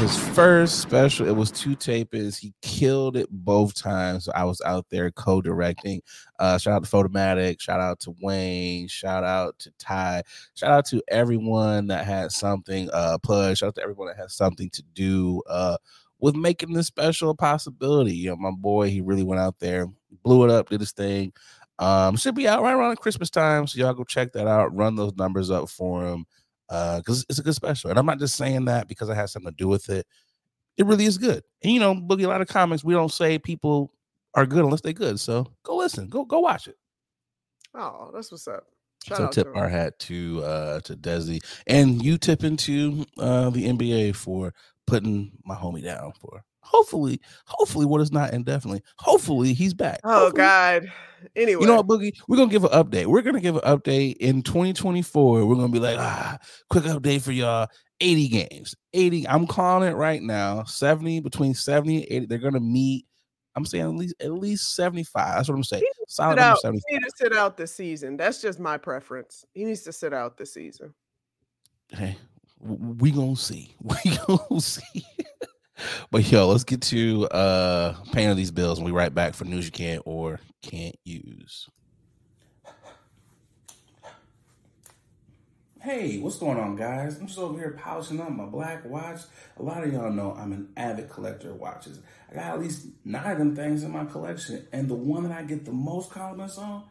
His first special, it was two tapings. He killed it both times. I was out there co-directing. Uh, shout out to Photomatic. Shout out to Wayne. Shout out to Ty. Shout out to everyone that had something. Uh, plug. Shout out to everyone that had something to do. Uh, with making this special a possibility. You know, my boy, he really went out there, blew it up, did his thing. Um, should be out right around Christmas time, so y'all go check that out, run those numbers up for him, uh, because it's a good special. And I'm not just saying that because I had something to do with it. It really is good. And, you know, Boogie, a lot of comics, we don't say people are good unless they're good. So go listen. Go go watch it. Oh, that's what's up. Shout so tip our hat to uh, to Desi. And you tip into uh, the N B A for putting my homie down for hopefully, hopefully, what is not indefinitely. Hopefully, he's back. Oh, hopefully. God. Anyway, you know what, Boogie? We're gonna give an update. We're gonna give an update in twenty twenty-four. We're gonna be like, ah, quick update for y'all. eighty games, eighty. I'm calling it right now. seventy between seventy and eighty. They're gonna meet. I'm saying at least at least seventy-five. That's what I'm saying. He Solid number seventy-five. He needs to sit out this season. That's just my preference. He needs to sit out this season. Hey, we gonna see. We gonna see. But yo, let's get to uh, paying these bills, and we right back for news you can or can't use. Hey, what's going on, guys? I'm just over here polishing up my black watch. A lot of y'all know I'm an avid collector of watches. I got at least nine of them things in my collection, and the one that I get the most compliments on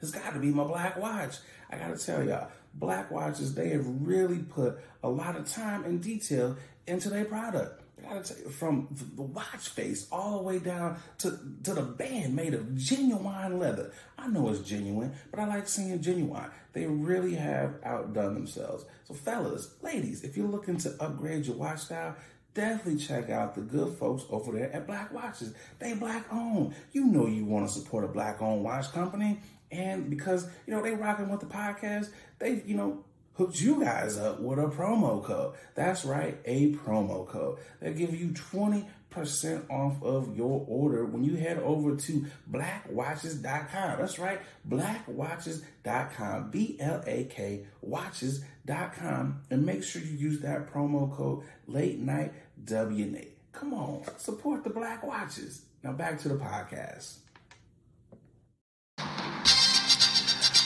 has got to be my black watch. I got to tell y'all, black watches, they have really put a lot of time and detail into their product. I gotta tell you, from the watch face all the way down to, to the band made of genuine leather. I know it's genuine, but I like seeing genuine. They really have outdone themselves. So fellas, ladies, if you're looking to upgrade your watch style, definitely check out the good folks over there at Black Watches. They black owned. You know you want to support a black owned watch company. And because, you know, they rocking with the podcast, they, you know, hooked you guys up with a promo code. That's right, a promo code. They'll give you twenty percent off of your order when you head over to black watches dot com. That's right, black watches dot com, B L A K, watches dot com. And make sure you use that promo code, late night w nate. Come on, support the Black Watches. Now back to the podcast.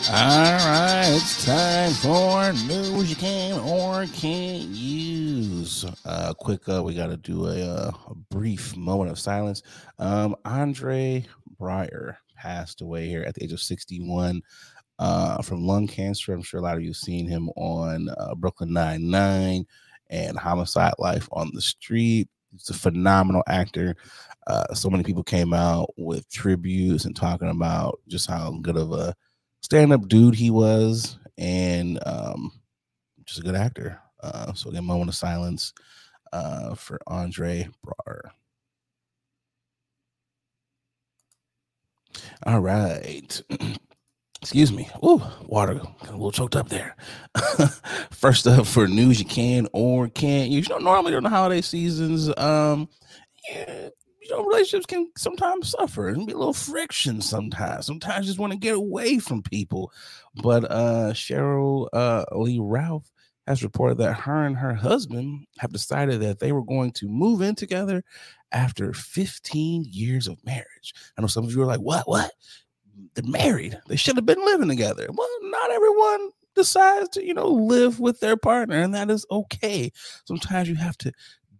All right, it's time for news you can or can't use. Uh, quick, uh, we got to do a, a brief moment of silence. Um, André Braugher passed away here at the age of sixty-one uh, from lung cancer. I'm sure a lot of you have seen him on uh, Brooklyn Nine-Nine and Homicide: Life on the Street. He's a phenomenal actor. Uh, so many people came out with tributes and talking about just how good of a stand-up dude he was, and um just a good actor. Uh so again, moment of silence uh for André Braugher. All right. Excuse me. Ooh, water. Got a little choked up there. First up for news you can or can't use. You know, normally during the holiday seasons, um yeah. You know, relationships can sometimes suffer and be a little friction sometimes. Sometimes you just want to get away from people. But uh, Cheryl uh, Lee Ralph has reported that her and her husband have decided that they were going to move in together after fifteen years of marriage. I know some of you are like, what, what? They're married. They should have been living together. Well, not everyone decides to, you know, live with their partner, and that is okay. Sometimes you have to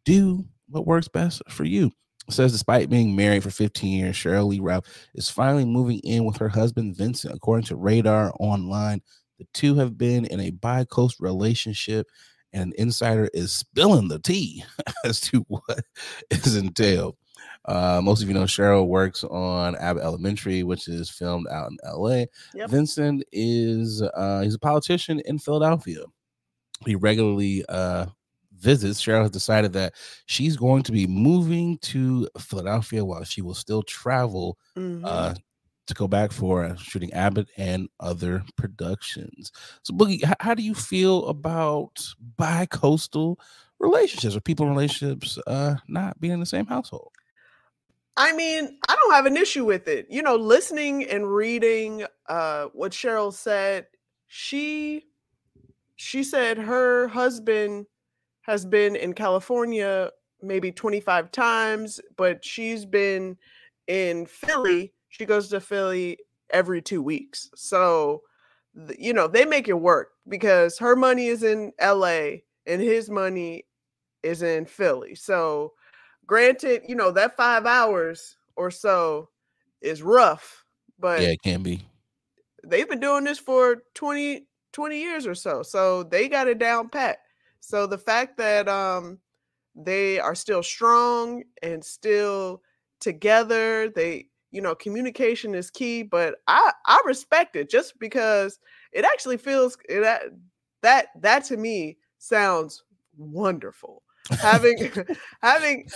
do what works best for you. Says despite being married for fifteen years, Cheryl Lee Ralph is finally moving in with her husband, Vincent. According to Radar Online, the two have been in a bi-coast relationship, and an insider is spilling the tea as to what is entailed. Uh, most of you know Cheryl works on Abbott Elementary, which is filmed out in L A. Yep. Vincent is uh, he's a politician in Philadelphia. He regularly uh, visits. Cheryl has decided that she's going to be moving to Philadelphia while she will still travel mm-hmm. uh, to go back for shooting Abbott and other productions. So, Boogie, how, how do you feel about bi-coastal relationships or people in relationships uh, not being in the same household? I mean, I don't have an issue with it. You know, listening and reading uh, what Cheryl said, she she said her husband has been in California maybe twenty-five times, but she's been in Philly. She goes to Philly every two weeks. So, you know, they make it work because her money is in L A and his money is in Philly. So granted, you know, that five hours or so is rough, but yeah, it can be. They've been doing this for twenty, twenty years or so. So they got it down pat. So the fact that um, they are still strong and still together, they, you know, communication is key, but I, I respect it just because it actually feels it, that, that to me sounds wonderful. having, having,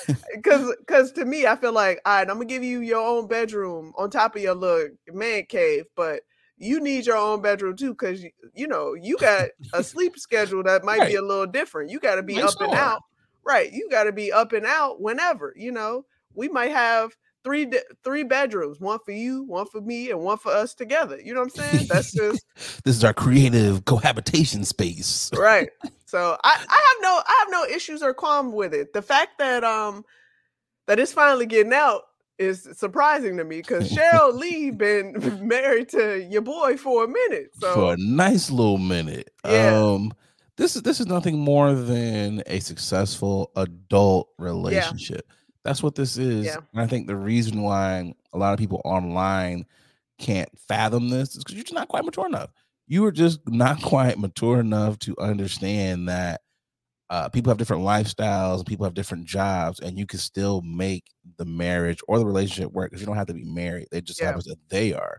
cause, cause to me, I feel like, all right, I'm gonna give you your own bedroom on top of your little man cave, but you need your own bedroom too, because you, you know you got a sleep schedule that might right. be a little different. You got to be nice up store. and out, right? You got to be up and out whenever. You know, we might have three three bedrooms, one for you, one for me, and one for us together. You know what I'm saying? That's just this is our creative cohabitation space, right? So I, I have no I have no issues or qualm with it. The fact that um that it's finally getting out is surprising to me because Cheryl Lee been married to your boy for a minute. So for a nice little minute. Yeah. Um this is this is nothing more than a successful adult relationship. Yeah. That's what this is. Yeah. And I think the reason why a lot of people online can't fathom this is because you're just not quite mature enough. You are just not quite mature enough to understand that Uh, people have different lifestyles and people have different jobs, and you can still make the marriage or the relationship work because you don't have to be married. It just yeah. happens that they are.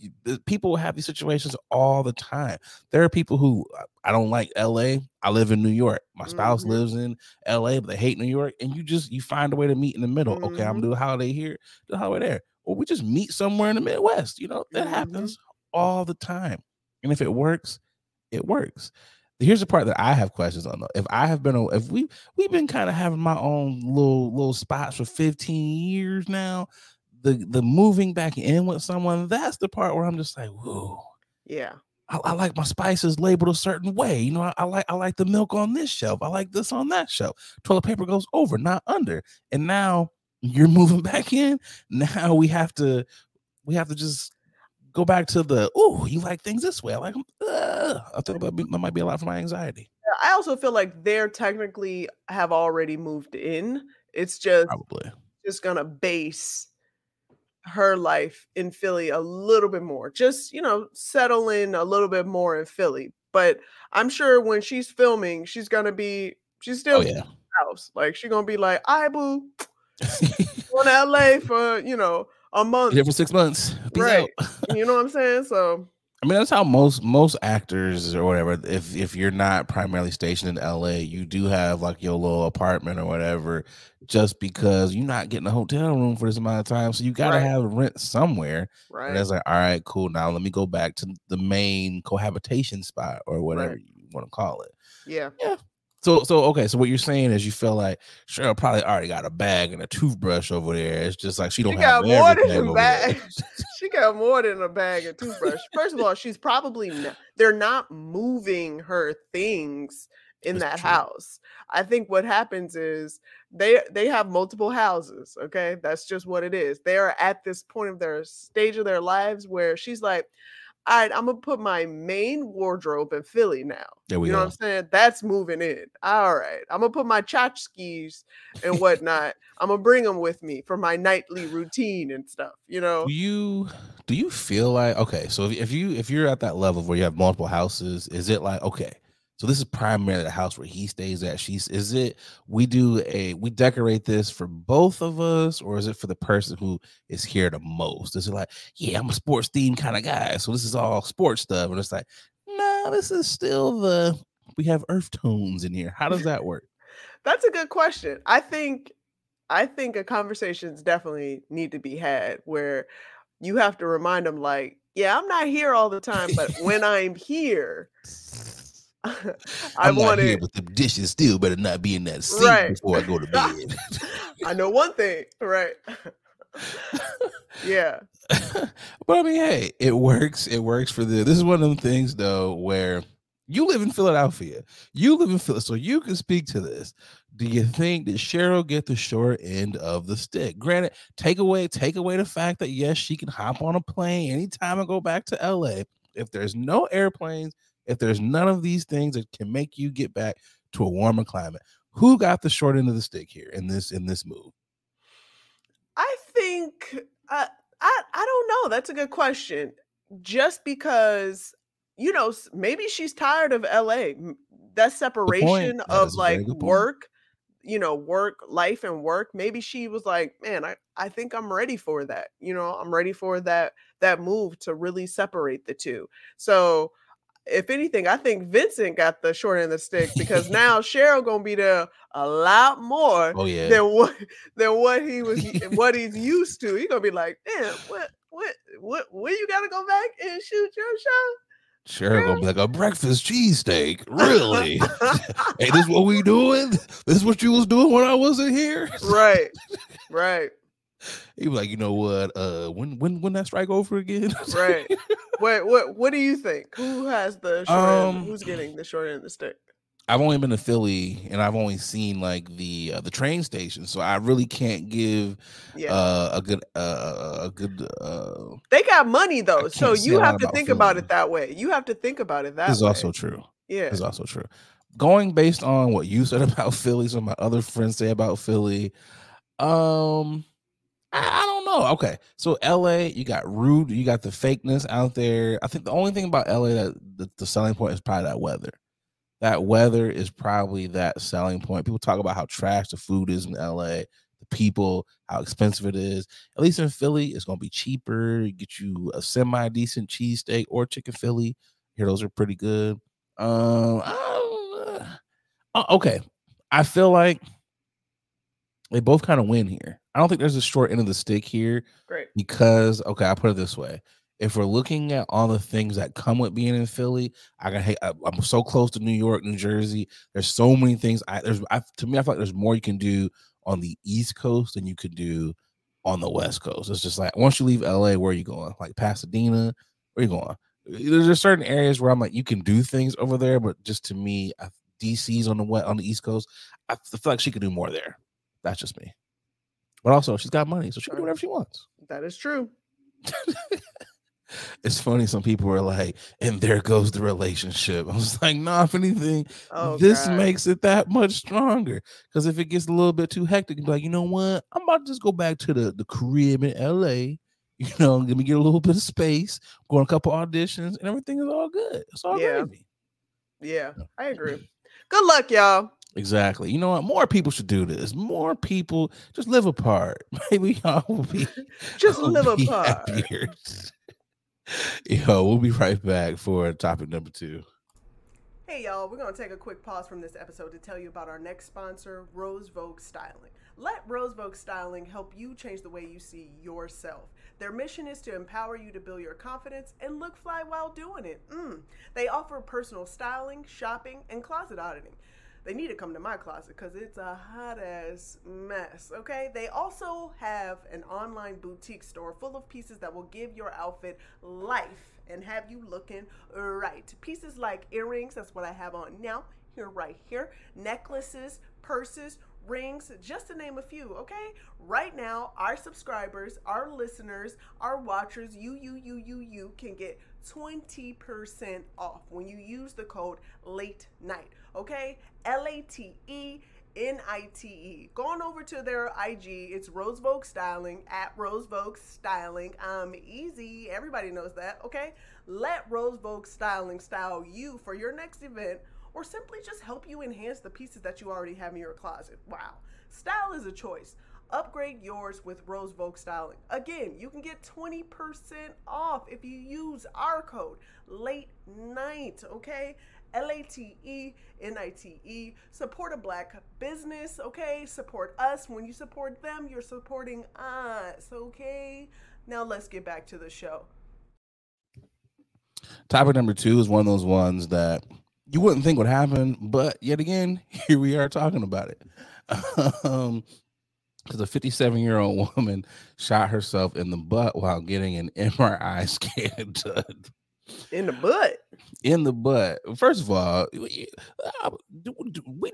You, the, people have these situations all the time. There are people who, I don't like L A. I live in New York. My spouse mm-hmm. lives in L A, but they hate New York. And you just, you find a way to meet in the middle. Mm-hmm. Okay, I'm going to do a holiday here, do a holiday there. Or we just meet somewhere in the Midwest. You know, that mm-hmm. happens all the time. And if it works, it works. Here's the part that I have questions on though. If I have been, if we we've been kind of having my own little little spots for fifteen years now, the the moving back in with someone, that's the part where I'm just like, whoa, yeah, I, I like my spices labeled a certain way. You know, I, I like I like the milk on this shelf, I like this on that shelf. Toilet paper goes over, not under. And now you're moving back in. Now we have to we have to just go back to the, oh, you like things this way. I like them. Uh, I think that might be a lot for my anxiety. I also feel like they're technically have already moved in. It's just probably just gonna base her life in Philly a little bit more. Just, you know, settle in a little bit more in Philly. But I'm sure when she's filming, she's gonna be she's still oh, yeah. in the house. Like she's gonna be like, I boo going to L A for, you know, a month. Yeah, for six months. Peace right. You know what I'm saying? So I mean, that's how most most actors or whatever, if if you're not primarily stationed in L A, you do have like your little apartment or whatever, just because you're not getting a hotel room for this amount of time. So you got to right. have rent somewhere. Right. And it's like, all right, cool. Now let me go back to the main cohabitation spot or whatever right. you want to call it. Yeah. Yeah. So, so okay, so what you're saying is you feel like Cheryl probably already got a bag and a toothbrush over there. It's just like she don't she have got more than a bag. She got more than a bag and toothbrush. First of all, she's probably not, they're not moving her things in That's that true. house. I think what happens is they they have multiple houses, okay? That's just what it is. They are at this point of their stage of their lives where she's like, all right, I'm going to put my main wardrobe in Philly now. There we you know go. What I'm saying? That's moving in. All right. I'm going to put my tchotchkes and whatnot. I'm going to bring them with me for my nightly routine and stuff, you know? Do you, do you feel like, okay, so if, if, you, if you're at that level where you have multiple houses, is it like, okay, so this is primarily the house where he stays at. She's, is it, we do a, we decorate this for both of us, or is it for the person who is here the most? Is it like, yeah, I'm a sports theme kind of guy, so this is all sports stuff. And it's like, no, nah, this is still the, we have earth tones in here. How does that work? That's a good question. I think, I think a conversations definitely need to be had where you have to remind them like, yeah, I'm not here all the time, but when I'm here, I I'm not wanted, here, but the dishes still better not be in that sink right. before I go to bed. I know one thing, right? Yeah, but I mean, hey, it works. It works for the. This is one of the things, though, where you live in Philadelphia. You live in Philly, so you can speak to this. Do you think that Cheryl get the short end of the stick? Granted, take away take away the fact that yes, she can hop on a plane anytime and go back to L A. If there's no airplanes. If there's none of these things that can make you get back to a warmer climate, who got the short end of the stick here in this in this move? I think uh, I I don't know. That's a good question. Just because, you know, maybe she's tired of L A. That separation of like work, you know, work life and work. Maybe she was like, man, I I think I'm ready for that. You know, I'm ready for that that move to really separate the two. So. If anything, I think Vincent got the short end of the stick because now Cheryl gonna be there a lot more oh, yeah. than what than what he was what he's used to. He's gonna be like, damn, what what what where you gotta go back and shoot your shot? Cheryl gonna be like a breakfast cheesesteak. Really? Hey, this what we doing? This is what you was doing when I wasn't here? Right, right. He was like, you know what? Uh, when when when that strike over again? Right. Wait, what what do you think? Who has the short um, end? Who's getting the short end of the stick? I've only been to Philly, and I've only seen like the uh, the train station, so I really can't give yeah. uh, a good uh, a good. Uh, they got money though, so you have to think Philly. about it that way. You have to think about it that. This is way. also true. Yeah, it's also true. Going based on what you said about Philly, some of my other friends say about Philly. Um. I don't know. Okay, so L A, you got rude, you got the fakeness out there. I think the only thing about L A that the, the selling point is probably that weather. That weather is probably that selling point. People talk about how trash the food is in L A, the people, how expensive it is. At least in Philly, it's going to be cheaper. Get you a semi-decent cheesesteak or chicken Philly. I hear those are pretty good. Um, I don't, okay, I feel like they both kind of win here. I don't think there's a short end of the stick here. Great. Because, okay, I'll put it this way. If we're looking at all the things that come with being in Philly, I got, hey, I'm so close to New York, New Jersey. There's so many things. I there's I, To me, I feel like there's more you can do on the East Coast than you could do on the West Coast. It's just like, once you leave L A, where are you going? Like Pasadena, where are you going? There's just certain areas where I'm like, you can do things over there, but just to me, I, D C's on the west, on the East Coast. I feel like she could do more there. That's just me. But also, she's got money, so she can do whatever she wants. That is true. It's funny. Some people are like, and there goes the relationship. I was like, nah, if anything, oh, this God. makes it that much stronger. Because if it gets a little bit too hectic, you'd be like, you know what? I'm about to just go back to the, the crib in L A. You know, let me get a little bit of space, go on a couple auditions, and everything is all good. It's all yeah. gravy. Yeah, I agree. Good luck, y'all. Exactly. You know what? More people should do this. More people just live apart. Maybe y'all will be just will live be apart. Happier. Yo, we'll be right back for topic number two. Hey, y'all, we're going to take a quick pause from this episode to tell you about our next sponsor, Rose Vogue Styling. Let Rose Vogue Styling help you change the way you see yourself. Their mission is to empower you to build your confidence and look fly while doing it. Mm. They offer personal styling, shopping, and closet auditing. They need to come to my closet because it's a hot-ass mess, okay? They also have an online boutique store full of pieces that will give your outfit life and have you looking right. Pieces like earrings, that's what I have on now, here, right here, necklaces, purses, rings, just to name a few, okay? Right now, our subscribers, our listeners, our watchers, you, you, you, you, you can get twenty percent off when you use the code late night, okay? L A T E N I T E. Go on over to their I G. It's Rose Vogue Styling, at Rose Vogue Styling. Um, easy. Everybody knows that, okay? Let Rose Vogue Styling style you for your next event, or simply just help you enhance the pieces that you already have in your closet. Wow. Style is a choice. Upgrade yours with Rose Vogue Styling. Again, you can get twenty percent off if you use our code late night, okay? L A T E N I T E. Support a black business, okay? Support us. When you support them, you're supporting us, okay? Now let's get back to the show. Topic number two is one of those ones that you wouldn't think would happen, but yet again, here we are talking about it. Um, because a fifty-seven-year-old woman shot herself in the butt while getting an M R I scan done. In the butt? In the butt. First of all, we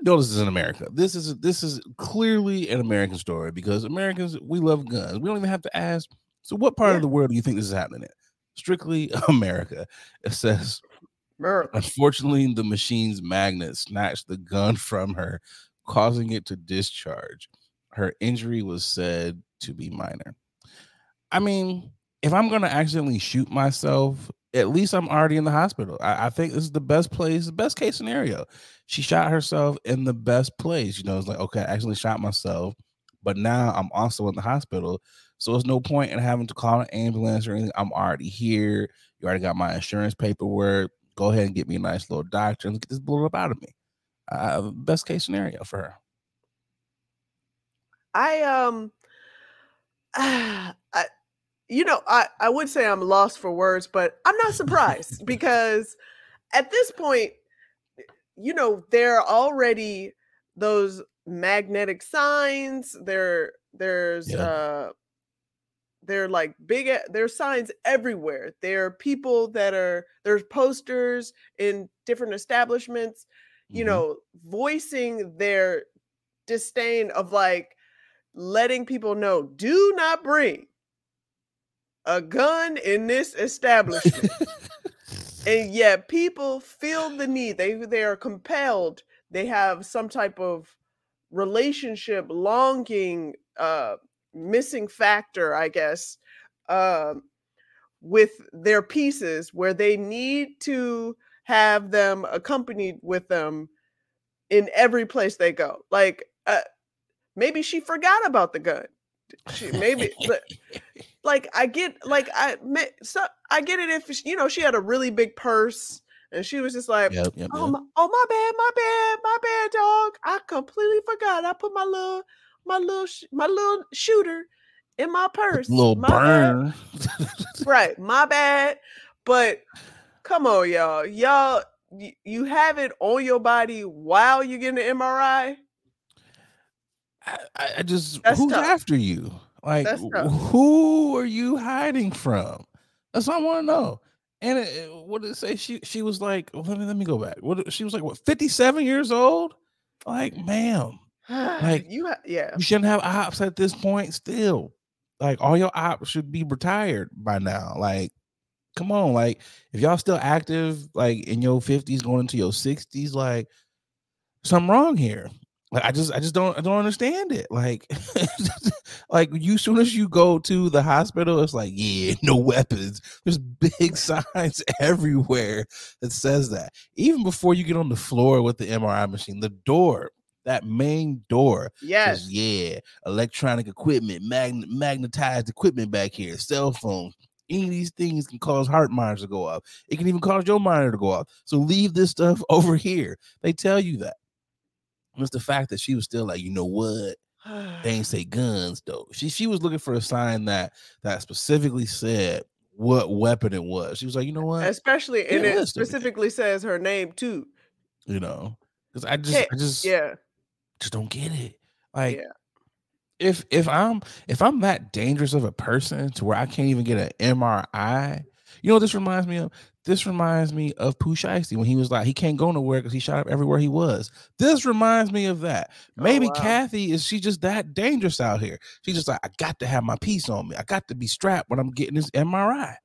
know this is in America. This is this is clearly an American story because Americans, we love guns. We don't even have to ask. So what part yeah. of the world do you think this is happening in? Strictly America. It says, America. Unfortunately, the machine's magnet snatched the gun from her, causing it to discharge. Her injury was said to be minor. I mean, if I'm going to accidentally shoot myself, at least I'm already in the hospital. I, I think this is the best place, the best case scenario. She shot herself in the best place. You know, it's like, okay, I accidentally shot myself, but now I'm also in the hospital. So there's no point in having to call an ambulance or anything. I'm already here. You already got my insurance paperwork. Go ahead and get me a nice little doctor and get this blown up out of me. Uh, best case scenario for her. I, um, I, you know, I, I would say I'm lost for words, but I'm not surprised because at this point, you know, there are already those magnetic signs there. There's, yeah. uh, they're like big, there's signs everywhere. There are people that are, there's posters in different establishments, you mm-hmm. know, voicing their disdain of like, letting people know, do not bring a gun in this establishment. And yet people feel the need. They they are compelled. They have some type of relationship longing, uh, missing factor, I guess, uh, with their pieces where they need to have them accompanied with them in every place they go. Like, uh, maybe she forgot about the gun. She, maybe, like I get, like I, so I get it if you know she had a really big purse and she was just like, yep, yep, oh, yep. My, oh my bad, my bad, my bad, dog. I completely forgot. I put my little, my little, my little shooter in my purse. Little my burn, right? My bad. But come on, y'all, y'all, y- you have it on your body while you're getting an M R I. I, I just that's who's tough. After you? Like who are you hiding from? That's what I want to know. And it, it, what did it say? She she was like, well, let me let me go back. What she was like, what fifty-seven years old? Like, ma'am, like you ha- yeah, you shouldn't have ops at this point. Still, like all your ops should be retired by now. Like, come on, like if y'all still active, like in your fifties, going into your sixties, like something wrong here. Like I just, I just don't, I don't understand it. Like, like you, soon as you go to the hospital, it's like, yeah, no weapons. There's big signs everywhere that says that. Even before you get on the floor with the M R I machine, the door, that main door, yes, says, yeah, electronic equipment, magn- magnetized equipment back here, cell phone. Any of these things can cause heart monitors to go off. It can even cause your monitor to go off. So leave this stuff over here. They tell you that. It's the fact that she was still like, you know what? They ain't say guns, though. She she was looking for a sign that that specifically said what weapon it was. She was like, you know what? Especially, yeah, and it specifically it. says her name, too. You know? Because I just, hey, I just, yeah. just don't get it. Like, yeah. If if I'm if I'm that dangerous of a person to where I can't even get an M R I, you know what this reminds me of? This reminds me of Pooh Shiesty when he was like, he can't go nowhere because he shot up everywhere he was. This reminds me of that. Maybe oh, wow. Kathy, is she just that dangerous out here? She's just like, I got to have my piece on me. I got to be strapped when I'm getting this M R I.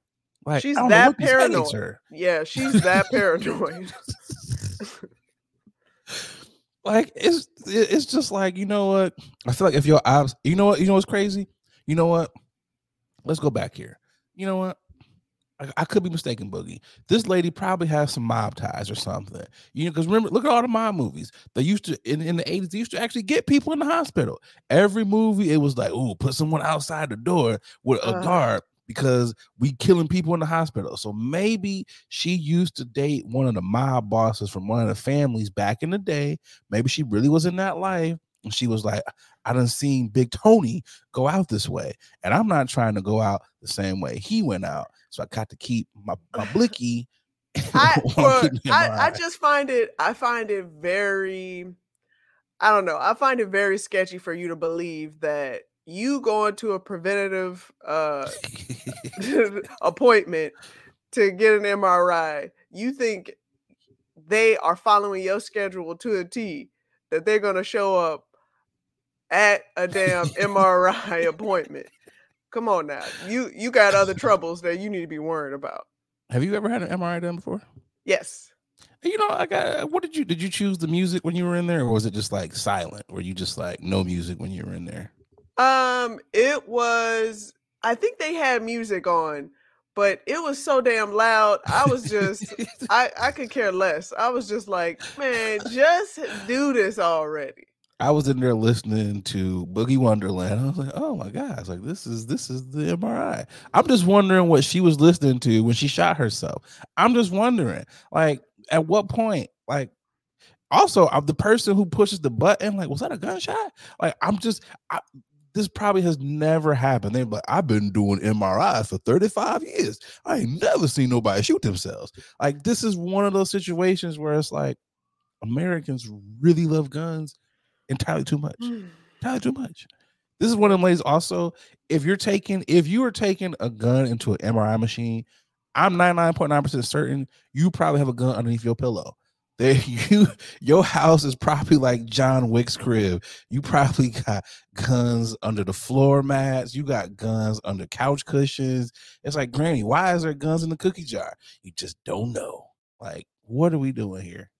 Like, she's that paranoid. Yeah, she's that paranoid. Like, it's it's just like, you know what? I feel like if your eyes, you know what? You know what's crazy? You know what? Let's go back here. You know what? I, I could be mistaken, Boogie. This lady probably has some mob ties or something. You know, because remember, look at all the mob movies. They used to, in, in the eighties, they used to actually get people in the hospital. Every movie, it was like, ooh, put someone outside the door with a uh. guard. Because we killing people in the hospital. So maybe she used to date one of the mob bosses from one of the families back in the day. Maybe she really was in that life. And she was like, I done seen Big Tony go out this way. And I'm not trying to go out the same way he went out. So I got to keep my, my blicky. I, well, I, I just find it, I find it very, I don't know. I find it very sketchy for you to believe that you going to a preventative uh, appointment to get an M R I, you think they are following your schedule to a T, that they're going to show up at a damn M R I appointment. Come on now. You you got other troubles that you need to be worried about. Have you ever had an M R I done before? Yes. You know, I got, what did you, did you choose the music when you were in there, or was it just like silent? Were you just like no music when you were in there? Um, it was, I think they had music on, but it was so damn loud. I was just, I, I could care less. I was just like, man, just do this already. I was in there listening to Boogie Wonderland. I was like, oh my gosh, like this is, this is the M R I. I'm just wondering what she was listening to when she shot herself. I'm just wondering, like, at what point, like, also, I'm the person who pushes the button. Like, was that a gunshot? Like, I'm just, I, this probably has never happened. They're like, I've been doing M R Is for thirty-five years. I ain't never seen nobody shoot themselves. Like, this is one of those situations where it's like, Americans really love guns entirely too much. Mm. Entirely too much. This is one of them ladies also, if you're taking, if you are taking a gun into an M R I machine, I'm ninety-nine point nine percent certain you probably have a gun underneath your pillow. There, you, your house is probably like John Wick's crib. You probably got guns under the floor mats. You got guns under couch cushions. It's like, Granny, why is there guns in the cookie jar? You just don't know. Like, what are we doing here?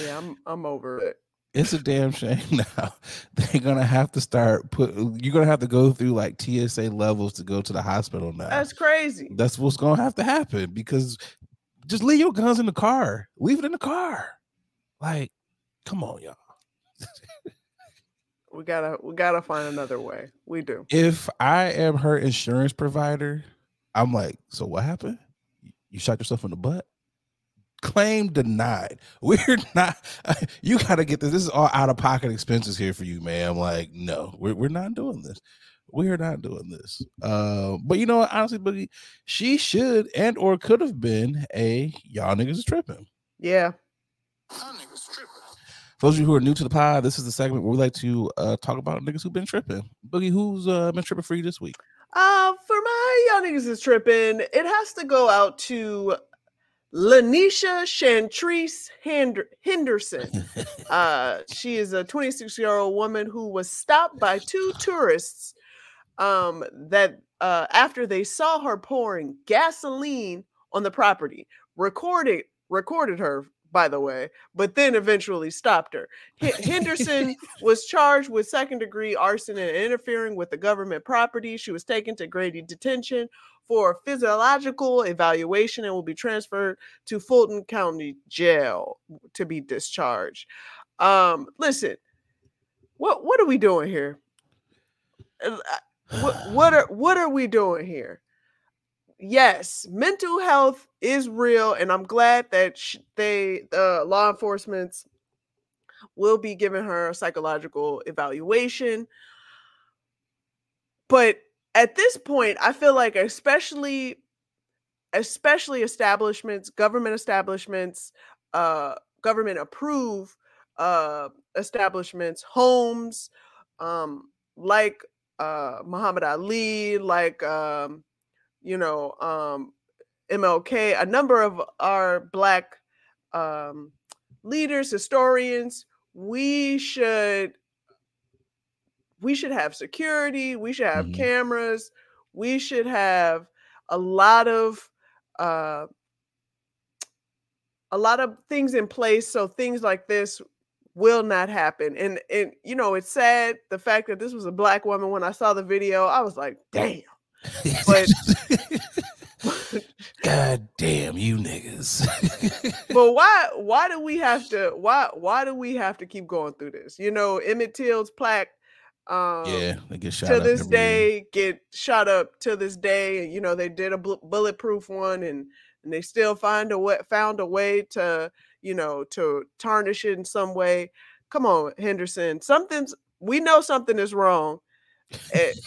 Yeah, I'm I'm over it. It's a damn shame now. They're going to have to start put. You're going to have to go through like T S A levels to go to the hospital now. That's crazy. That's what's going to have to happen, because just leave your guns in the car. Leave it in the car. Like, come on, y'all. We got to we gotta find another way. We do. If I am her insurance provider, I'm like, so what happened? You shot yourself in the butt? Claim denied. We're not, you got to get this. This is all out of pocket expenses here for you, ma'am. Like, no, we're, we're not doing this. We're not doing this. Uh, but you know what? Honestly, Boogie, she should and or could have been a y'all niggas tripping. Yeah. Y'all niggas tripping. For those of you who are new to the pod, this is the segment where we like to uh, talk about niggas who've been tripping. Boogie, who's uh, been tripping for you this week? Uh, for my y'all niggas is tripping, it has to go out to Lanisha Chantrice Henderson. Uh, she is a twenty-six-year-old woman who was stopped by two tourists um, that uh, after they saw her pouring gasoline on the property, recorded recorded her, by the way, but then eventually stopped her. H- Henderson was charged with second-degree arson and interfering with the government property. She was taken to Grady Detention for physiological evaluation and will be transferred to Fulton County Jail to be discharged. Um, listen, what what are we doing here? What, what are what are we doing here? Yes, mental health is real, and I'm glad that sh- they, uh, law enforcement, will be giving her a psychological evaluation. But at this point, I feel like especially, especially establishments, government establishments, uh, government approved uh, establishments, homes, um, like uh, Muhammad Ali, like. Um, you know, um, M L K, a number of our Black um, leaders, historians, we should, we should have security, we should have mm-hmm. cameras, we should have a lot of, uh, a lot of things in place so things like this will not happen. And, and, you know, it's sad, the fact that this was a Black woman. When I saw the video, I was like, damn. But God damn you niggas. But why why do we have to why why do we have to keep going through this? You know, Emmett Till's plaque um yeah, they get shot to up this day year. Get shot up to this day, and you know they did a bl- bulletproof one, and, and they still find a way, found a way to, you know, to tarnish it in some way. Come on, Henderson, something's we know something is wrong.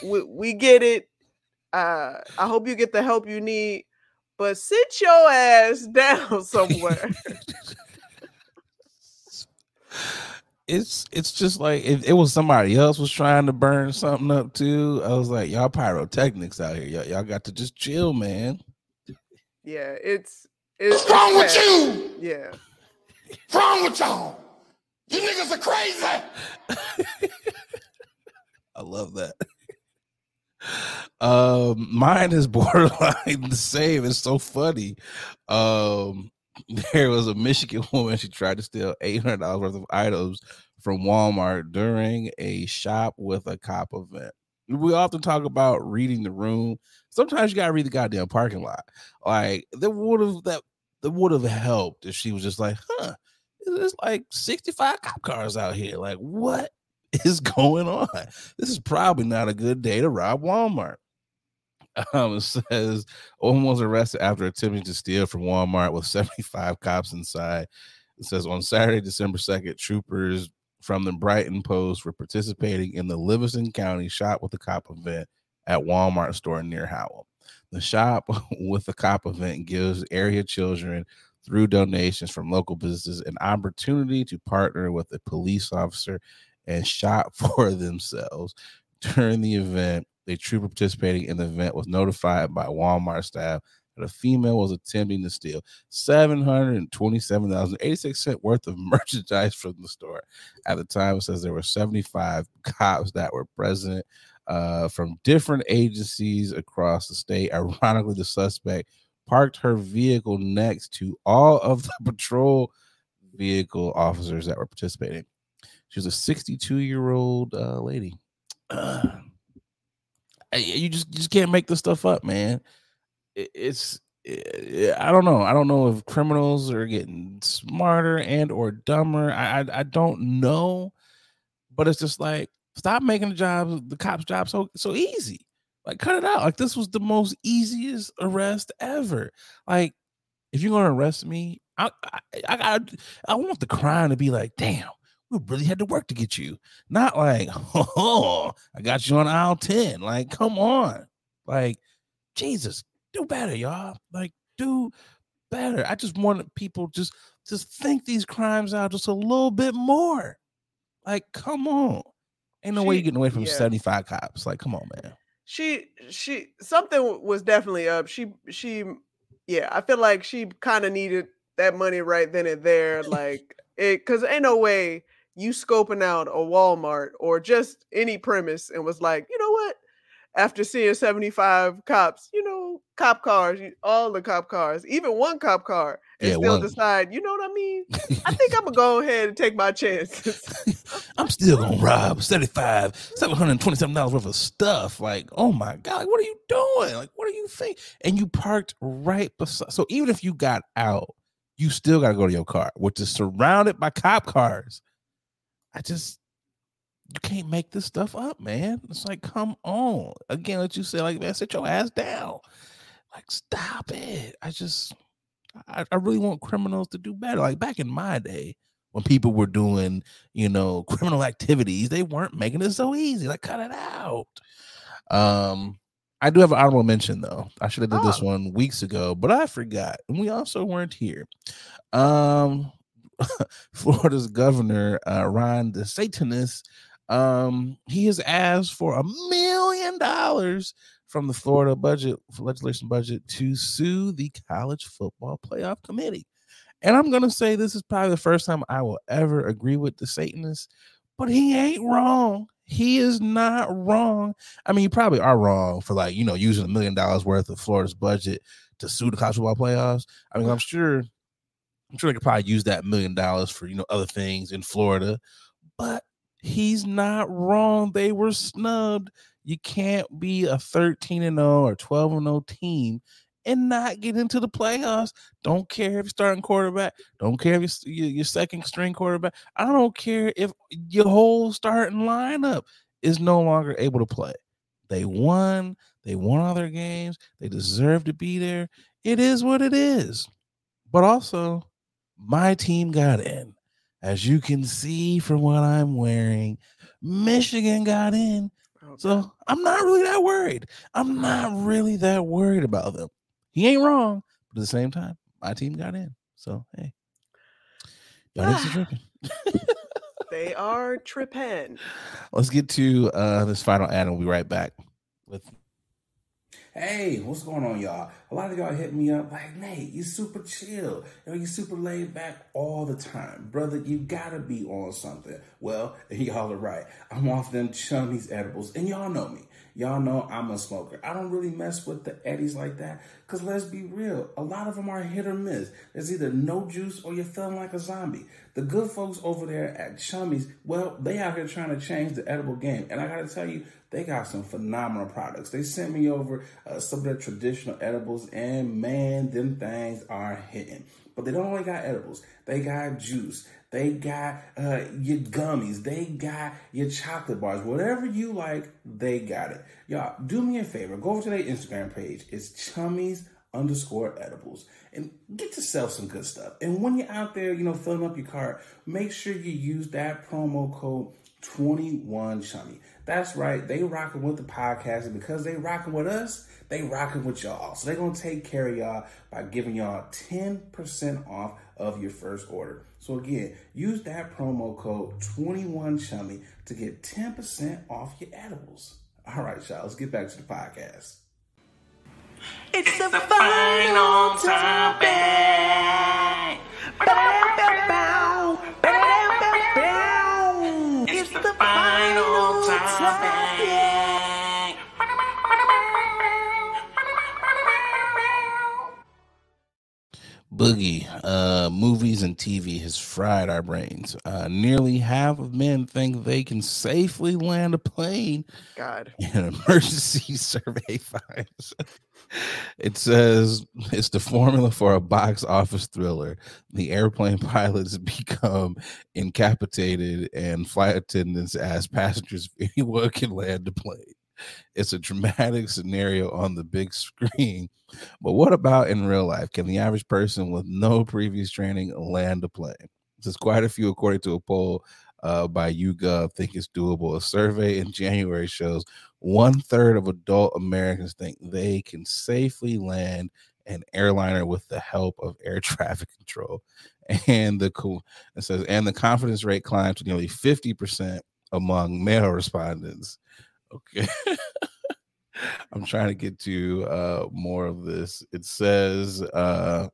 we, we get it. Uh, I hope you get the help you need, but sit your ass down somewhere. it's it's just like if it was somebody else was trying to burn something up too. I was like, y'all pyrotechnics out here. Y'all, y'all got to just chill, man. Yeah, it's it's what's wrong with you? Yeah, what's wrong with y'all? You niggas are crazy. I love that. Um, mine is borderline the same. It's so funny. Um, there was a Michigan woman. She tried to steal eight hundred dollars worth of items from Walmart during a shop with a cop event. We often talk about reading the room. Sometimes you gotta read the goddamn parking lot. Like that would have that that would have helped if she was just like, huh, there's like sixty-five cop cars out here. Like what is going on? This is probably not a good day to rob Walmart. Um, it says a woman was arrested after attempting to steal from Walmart with seventy-five cops inside. It says on Saturday, December second, troopers from the Brighton Post were participating in the Livingston County Shop with a Cop event at Walmart store near Howell. The Shop with a Cop event gives area children, through donations from local businesses, an opportunity to partner with a police officer and shop for themselves. During the event, a trooper participating in the event was notified by Walmart staff that a female was attempting to steal seven hundred twenty-seven dollars and eighty-six cents worth of merchandise from the store. At the time, it says there were seventy-five cops that were present uh, from different agencies across the state. Ironically, the suspect parked her vehicle next to all of the patrol vehicle officers that were participating. She was a sixty-two-year-old uh, lady. Uh, you just you just can't make this stuff up, man. It, it's it, I don't know. I don't know if criminals are getting smarter and or dumber. I, I I don't know, but it's just like stop making the jobs the cops' job so so easy. Like cut it out. Like this was the most easiest arrest ever. Like if you're gonna arrest me, I I I, I, I want the crime to be like damn. We really had to work to get you. Not like, oh, I got you on aisle ten. Like, come on. Like, Jesus, do better, y'all. Like, do better. I just wanted people just just think these crimes out just a little bit more. Like, come on. Ain't no she, way you're getting away from yeah. seventy-five cops. Like, come on, man. She she something was definitely up. She she yeah, I feel like she kind of needed that money right then and there. Like it cause ain't no way. You scoping out a Walmart or just any premise and was like, you know what? after seeing seventy-five cops, you know, cop cars, all the cop cars, even one cop car, and yeah, still one. decide, you know what I mean? I think I'm going to go ahead and take my chances. I'm still going to rob seventy-five, seven hundred twenty-seven dollars worth of stuff. Like, oh my God, like, what are you doing? Like, what do you think? And you parked right beside. So even if you got out, you still got to go to your car, which is surrounded by cop cars. I just, you can't make this stuff up, man. It's like, come on. Again, what you say, like, man, sit your ass down. Like, stop it. I just, I, I really want criminals to do better. Like, back in my day, when people were doing, you know, criminal activities, they weren't making it so easy. Like, cut it out. Um, I do have an honorable mention, though. I should have did oh. this one weeks ago, but I forgot. And we also weren't here. Um, Florida's governor, uh, Ron DeSantis, um, he has asked for a million dollars from the Florida budget, legislation budget, to sue the College Football Playoff Committee. And I'm going to say this is probably the first time I will ever agree with DeSantis, but he ain't wrong. He is not wrong. I mean, you probably are wrong for, like, you know, using a million dollars worth of Florida's budget to sue the college football playoffs. I mean, I'm sure, I'm sure they could probably use that million dollars for, you know, other things in Florida, but he's not wrong. They were snubbed. You can't be a thirteen and oh or twelve and oh team and not get into the playoffs. Don't care if you're starting quarterback. Don't care if you're your second string quarterback. I don't care if your whole starting lineup is no longer able to play. They won. They won all their games. They deserve to be there. It is what it is. But also, my team got in. As you can see from what I'm wearing, Michigan got in. So I'm not really that worried. I'm not really that worried about them. He ain't wrong, but at the same time, my team got in. So, hey, y'all niggas are tripping. They are tripping. Let's get to uh, this final ad, and we'll be right back. With Hey, what's going on, y'all? A lot of y'all hit me up like, Nate, you super chill. You know, you super laid back all the time. Brother, you gotta be on something. Well, y'all are right. I'm off them Chummies edibles, and y'all know me. Y'all know I'm a smoker. I don't really mess with the eddies like that because let's be real. A lot of them are hit or miss. There's either no juice or you're feeling like a zombie. The good folks over there at Chummies, well, they out here trying to change the edible game. And I got to tell you, they got some phenomenal products. They sent me over uh, some of their traditional edibles and man, them things are hitting. But they don't only got edibles. They got juice. They got uh, your gummies. They got your chocolate bars. Whatever you like, they got it. Y'all, do me a favor. Go over to their Instagram page. It's Chummies underscore edibles. And get yourself some good stuff. And when you're out there, you know, filling up your cart, make sure you use that promo code twenty-one Chummy. That's right. They rocking with the podcast. And because they rocking with us, they rocking with y'all. So they're going to take care of y'all by giving y'all ten percent off of your first order. So again, use that promo code twenty-one Chummy to get ten percent off your edibles. All right, y'all, let's get back to the podcast. It's, it's the, the final topic. It's the final topic. Boogie, uh, movies and T V has fried our brains. Uh, nearly half of men think they can safely land a plane. God. An emergency survey finds. It says it's the formula for a box office thriller. The airplane pilots become incapacitated and flight attendants ask passengers if anyone can land the plane. It's a dramatic scenario on the big screen. But what about in real life? Can the average person with no previous training land a plane? There's quite a few, according to a poll uh, by YouGov, think it's doable. A survey in January shows one third of adult Americans think they can safely land an airliner with the help of air traffic control. And the cool, it says, and the confidence rate climbed to nearly fifty percent among male respondents. Okay. I'm trying to get to uh, more of this. It says uh,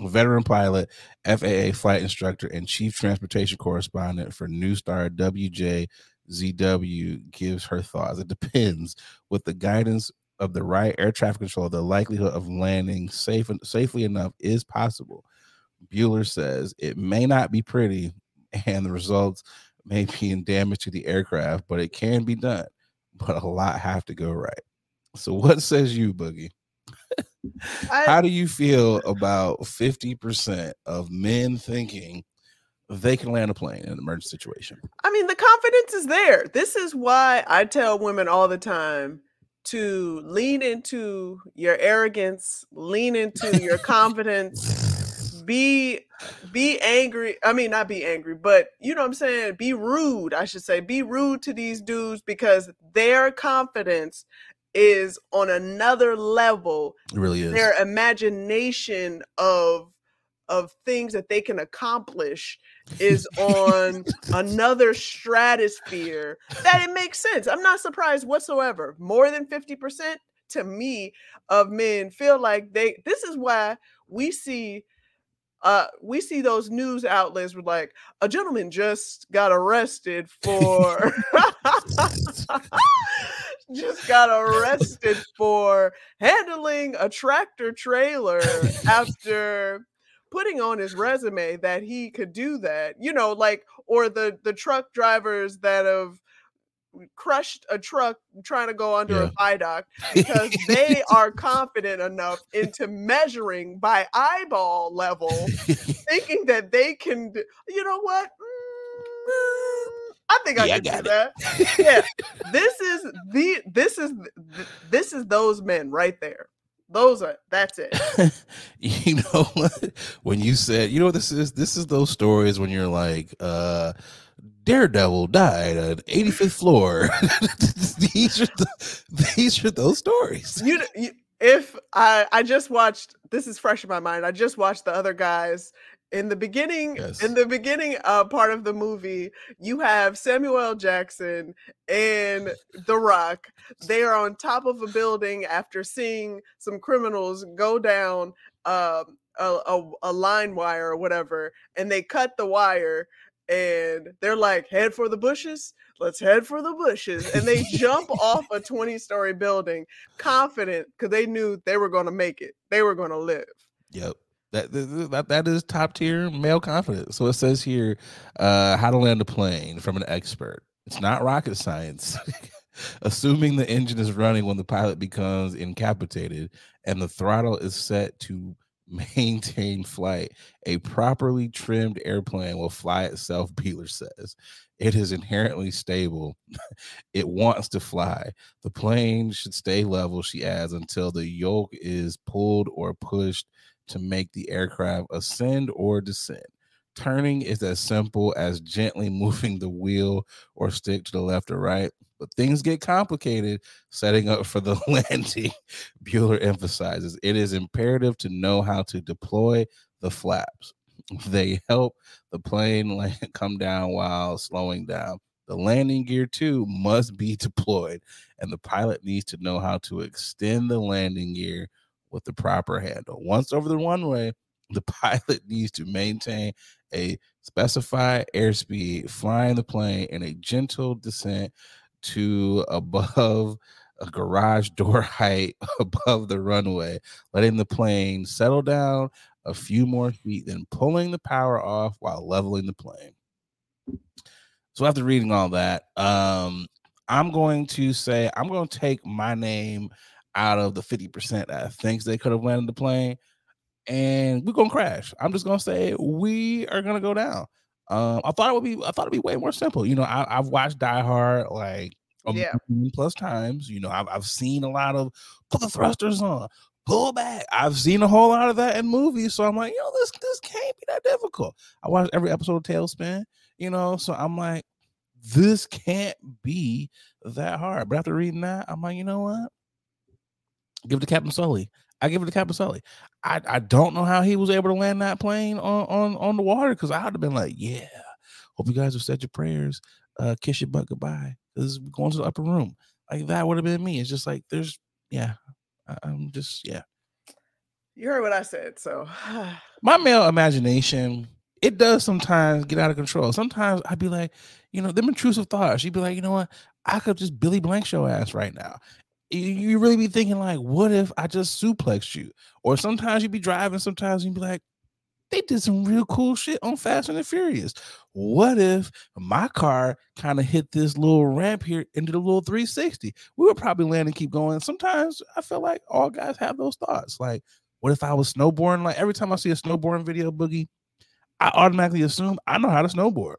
veteran pilot, F A A flight instructor, and chief transportation correspondent for New Star W J Z W gives her thoughts. It depends. With the guidance of the right air traffic control, the likelihood of landing safe safely enough is possible. Bueller says it may not be pretty and the results may be in damage to the aircraft, but it can be done. But a lot have to go right. So what says you, Boogie? I, How do you feel about fifty percent of men thinking they can land a plane in an emergency situation? I mean, the confidence is there. This is why I tell women all the time to lean into your arrogance, lean into your confidence, be be angry. I mean, not be angry, but you know what I'm saying? Be rude, I should say. Be rude to these dudes because their confidence is on another level. It really is. Their imagination of of things that they can accomplish is on another stratosphere that it makes sense. I'm not surprised whatsoever. More than fifty percent to me of men feel like they, this is why we see Uh, we see those news outlets with like, a gentleman just got arrested for, just got arrested for handling a tractor trailer after putting on his resume that he could do that, you know, like, or the, the truck drivers that have crushed a truck trying to go under yeah. a viaduct because they are confident enough into measuring by eyeball level, thinking that they can do, you know what? Mm, I think I yeah, can I do it. that. Yeah. This is the this is this is those men right there. Those are that's it. You know what? When you said, you know what this is? This is those stories when you're like, uh Daredevil died on eighty-fifth floor. These are the, these are those stories. You, you if I I just watched, this is fresh in my mind. I just watched The Other Guys. In the beginning, yes. in the beginning uh, part of the movie, you have Samuel L. Jackson and The Rock. They are on top of a building after seeing some criminals go down uh, a, a, a line wire or whatever, and they cut the wire. And they're like, head for the bushes. Let's head for the bushes. And they jump off a twenty-story building, confident, because they knew they were going to make it. They were going to live. Yep. That, that that is top tier male confidence. So it says here, uh, how to land a plane from an expert. It's not rocket science. Assuming the engine is running when the pilot becomes incapacitated and the throttle is set to maintain flight, a properly trimmed airplane will fly itself. Beeler says it is inherently stable. It wants to fly. The plane should stay level, she adds, until the yoke is pulled or pushed to make the aircraft ascend or descend. Turning is as simple as gently moving the wheel or stick to the left or right, but things get complicated setting up for the landing. Bueller emphasizes it is imperative to know how to deploy the flaps. They help the plane land, come down while slowing down. The landing gear, too, must be deployed, and the pilot needs to know how to extend the landing gear with the proper handle. Once over the runway, the pilot needs to maintain a specified airspeed, flying the plane in a gentle descent to above a garage door height above the runway, letting the plane settle down a few more feet, then pulling the power off while leveling the plane. So after reading all that, um, I'm going to say I'm going to take my name out of the fifty percent that thinks they could have landed the plane. And we're gonna crash. I'm just gonna say we are gonna go down. Um, I thought it would be. I thought it'd be way more simple. You know, I, I've watched Die Hard like a yeah. million plus times. You know, I've I've seen a lot of put the thrusters on, pull back. I've seen a whole lot of that in movies. So I'm like, yo, this this can't be that difficult. I watched every episode of Tailspin. You know, so I'm like, this can't be that hard. But after reading that, I'm like, you know what? Give it to Captain Sully. I give it to Captain Sully. I, I don't know how he was able to land that plane on, on, on the water, because I would have been like, yeah, hope you guys have said your prayers, uh, kiss your butt goodbye, because we're going to the upper room. Like, that would have been me. It's just like, there's, yeah, I, I'm just, yeah. You heard what I said, so. My male imagination, it does sometimes get out of control. Sometimes I'd be like, you know, them intrusive thoughts. You'd be like, you know what? I could just Billy Blank your ass right now. You really be thinking like, what if I just suplexed you? Or sometimes you'd be driving. Sometimes you'd be like, they did some real cool shit on Fast and the Furious. What if my car kind of hit this little ramp here into the little three sixty? We would probably land and keep going. Sometimes I feel like all guys have those thoughts. Like, what if I was snowboarding? Like, every time I see a snowboarding video, Boogie, I automatically assume I know how to snowboard.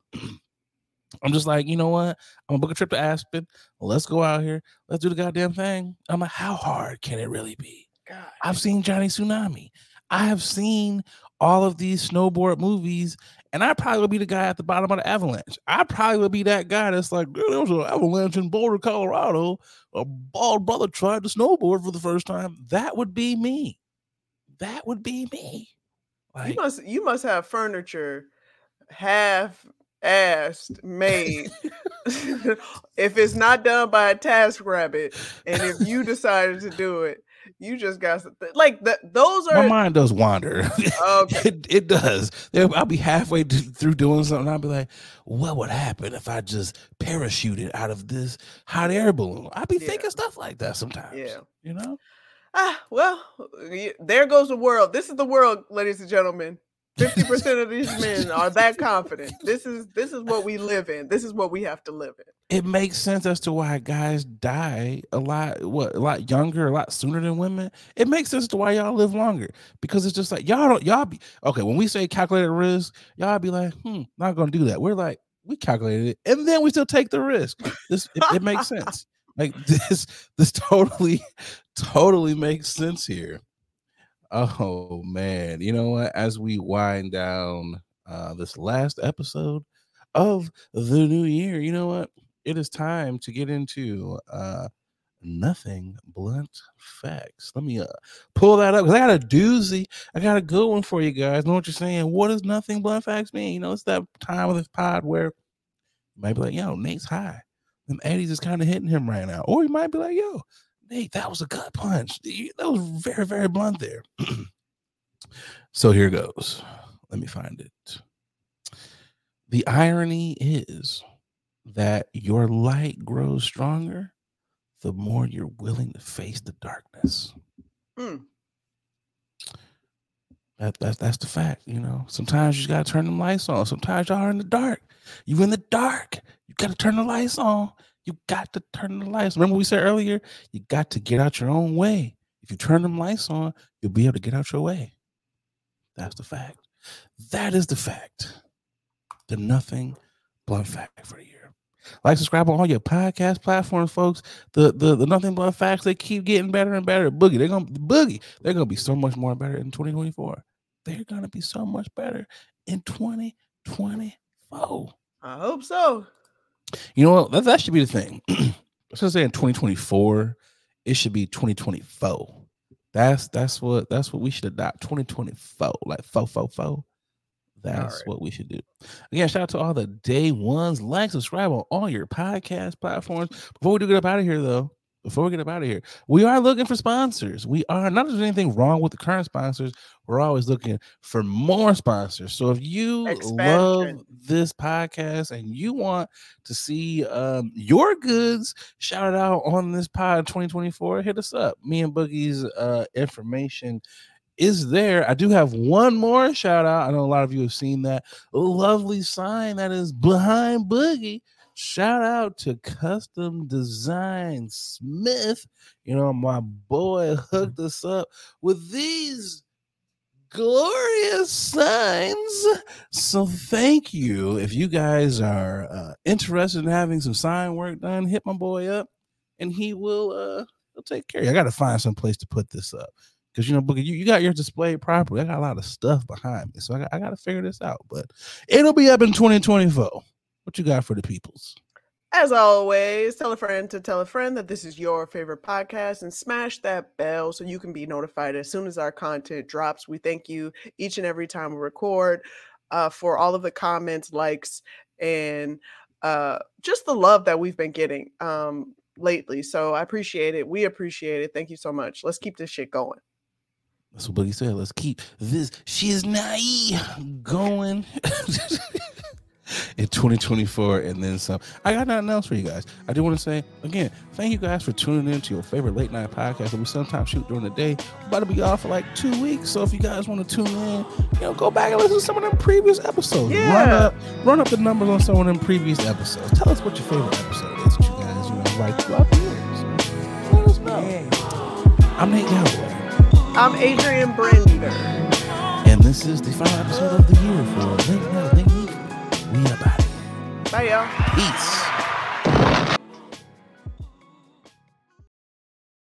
I'm just like, you know what? I'm gonna book a trip to Aspen. Let's go out here. Let's do the goddamn thing. I'm like, how hard can it really be? God. I've seen Johnny Tsunami. I have seen all of these snowboard movies, and I probably will be the guy at the bottom of the avalanche. I probably will be that guy that's like, there was an avalanche in Boulder, Colorado. A bald brother tried to snowboard for the first time. That would be me. That would be me. Like, you must, you must have furniture half assed made if it's not done by a TaskRabbit, and if you decided to do it, you just got something. Like the, those are. My mind does wander. Okay. It, it does. I'll be halfway through doing something. I'll be like, what would happen if I just parachuted out of this hot air balloon? I'll be yeah. thinking stuff like that sometimes. Yeah. You know? Ah, well, there goes the world. This is the world, ladies and gentlemen. fifty percent of these men are that confident. This is this is what we live in. This is what we have to live in. It makes sense as to why guys die a lot, what, a lot younger, a lot sooner than women. It makes sense to why y'all live longer, because it's just like y'all don't y'all be okay. When we say calculated risk, y'all be like, hmm, not gonna do that. We're like, we calculated it, and then we still take the risk. This it, it makes sense. Like this, this totally, totally makes sense here. Oh man, you know what? As we wind down uh, this last episode of the new year, you know what? It is time to get into uh, nothing blunt facts. Let me uh, pull that up because I got a doozy. I got a good one for you guys. Know what you're saying? What does nothing blunt facts mean? You know, it's that time of this pod where you might be like, "Yo, Nate's high. Them Eddie's is kind of hitting him right now," or you might be like, "Yo, Nate, that was a gut punch. That was very, very blunt there." So here goes. Let me find it. The irony is that your light grows stronger the more you're willing to face the darkness. Mm. That, that, that's the fact, you know. Sometimes you just got to turn them lights on. Sometimes y'all are in the dark. You in the dark. You got to turn the lights on. You got to turn the lights. Remember we said earlier, you got to get out your own way. If you turn them lights on, you'll be able to get out your way. That's the fact. That is the fact. The nothing blunt fact for the year. Like, subscribe on all your podcast platforms, folks. The the the nothing blunt facts, they keep getting better and better. Boogie, they're gonna boogie. They're gonna be so much more better in twenty twenty-four. They're gonna be so much better in twenty twenty-four. I hope so. You know what? That, that should be the thing. I was gonna say in twenty twenty-four, it should be twenty twenty-four. That's that's what that's what we should adopt. twenty twenty-four, like fo fo fo. That's right. What we should do. Again, shout out to all the day ones. Like, subscribe on all your podcast platforms. Before we do get up out of here, though, before we get up out of here, we are looking for sponsors. We are not that there's anything wrong with the current sponsors. We're always looking for more sponsors. So if you Expansion. love this podcast and you want to see um, your goods shouted out on this pod twenty twenty-four, hit us up. Me and Boogie's uh, information is there. I do have one more shout out. I know a lot of you have seen that lovely sign that is behind Boogie. Shout out to Custom Design Smith. You know, my boy hooked us up with these glorious signs. So thank you. If you guys are uh, interested in having some sign work done, hit my boy up and he will uh, he'll take care of you. I got to find some place to put this up. Because, you know, Boogie, you, you got your display properly. I got a lot of stuff behind me. So I got, I got to figure this out. But it'll be up in twenty twenty-four. What you got for the peoples? As always, tell a friend to tell a friend that this is your favorite podcast, and smash that bell so you can be notified as soon as our content drops. We thank you each and every time we record uh, for all of the comments, likes, and uh, just the love that we've been getting um, lately. So I appreciate it. We appreciate it. Thank you so much. Let's keep this shit going. That's what Boogie said. Let's keep this shiznai naive going in twenty twenty-four and then some. I got nothing else for you guys. I do want to say, again, thank you guys for tuning in to your favorite late night podcast that we sometimes shoot during the day. We're about to be off for like two weeks. So if you guys want to tune in, you know, go back and listen to some of them previous episodes. Yeah. Run up, run up the numbers on some of them previous episodes. Tell us what your favorite episode is that you guys, you know, like throughout the years. Let us know. Yeah. I'm Nate Galloway. I'm Adrian Brander. And this is the final episode of the year for Late Night Late Night. We are back. Bye, y'all. Peace.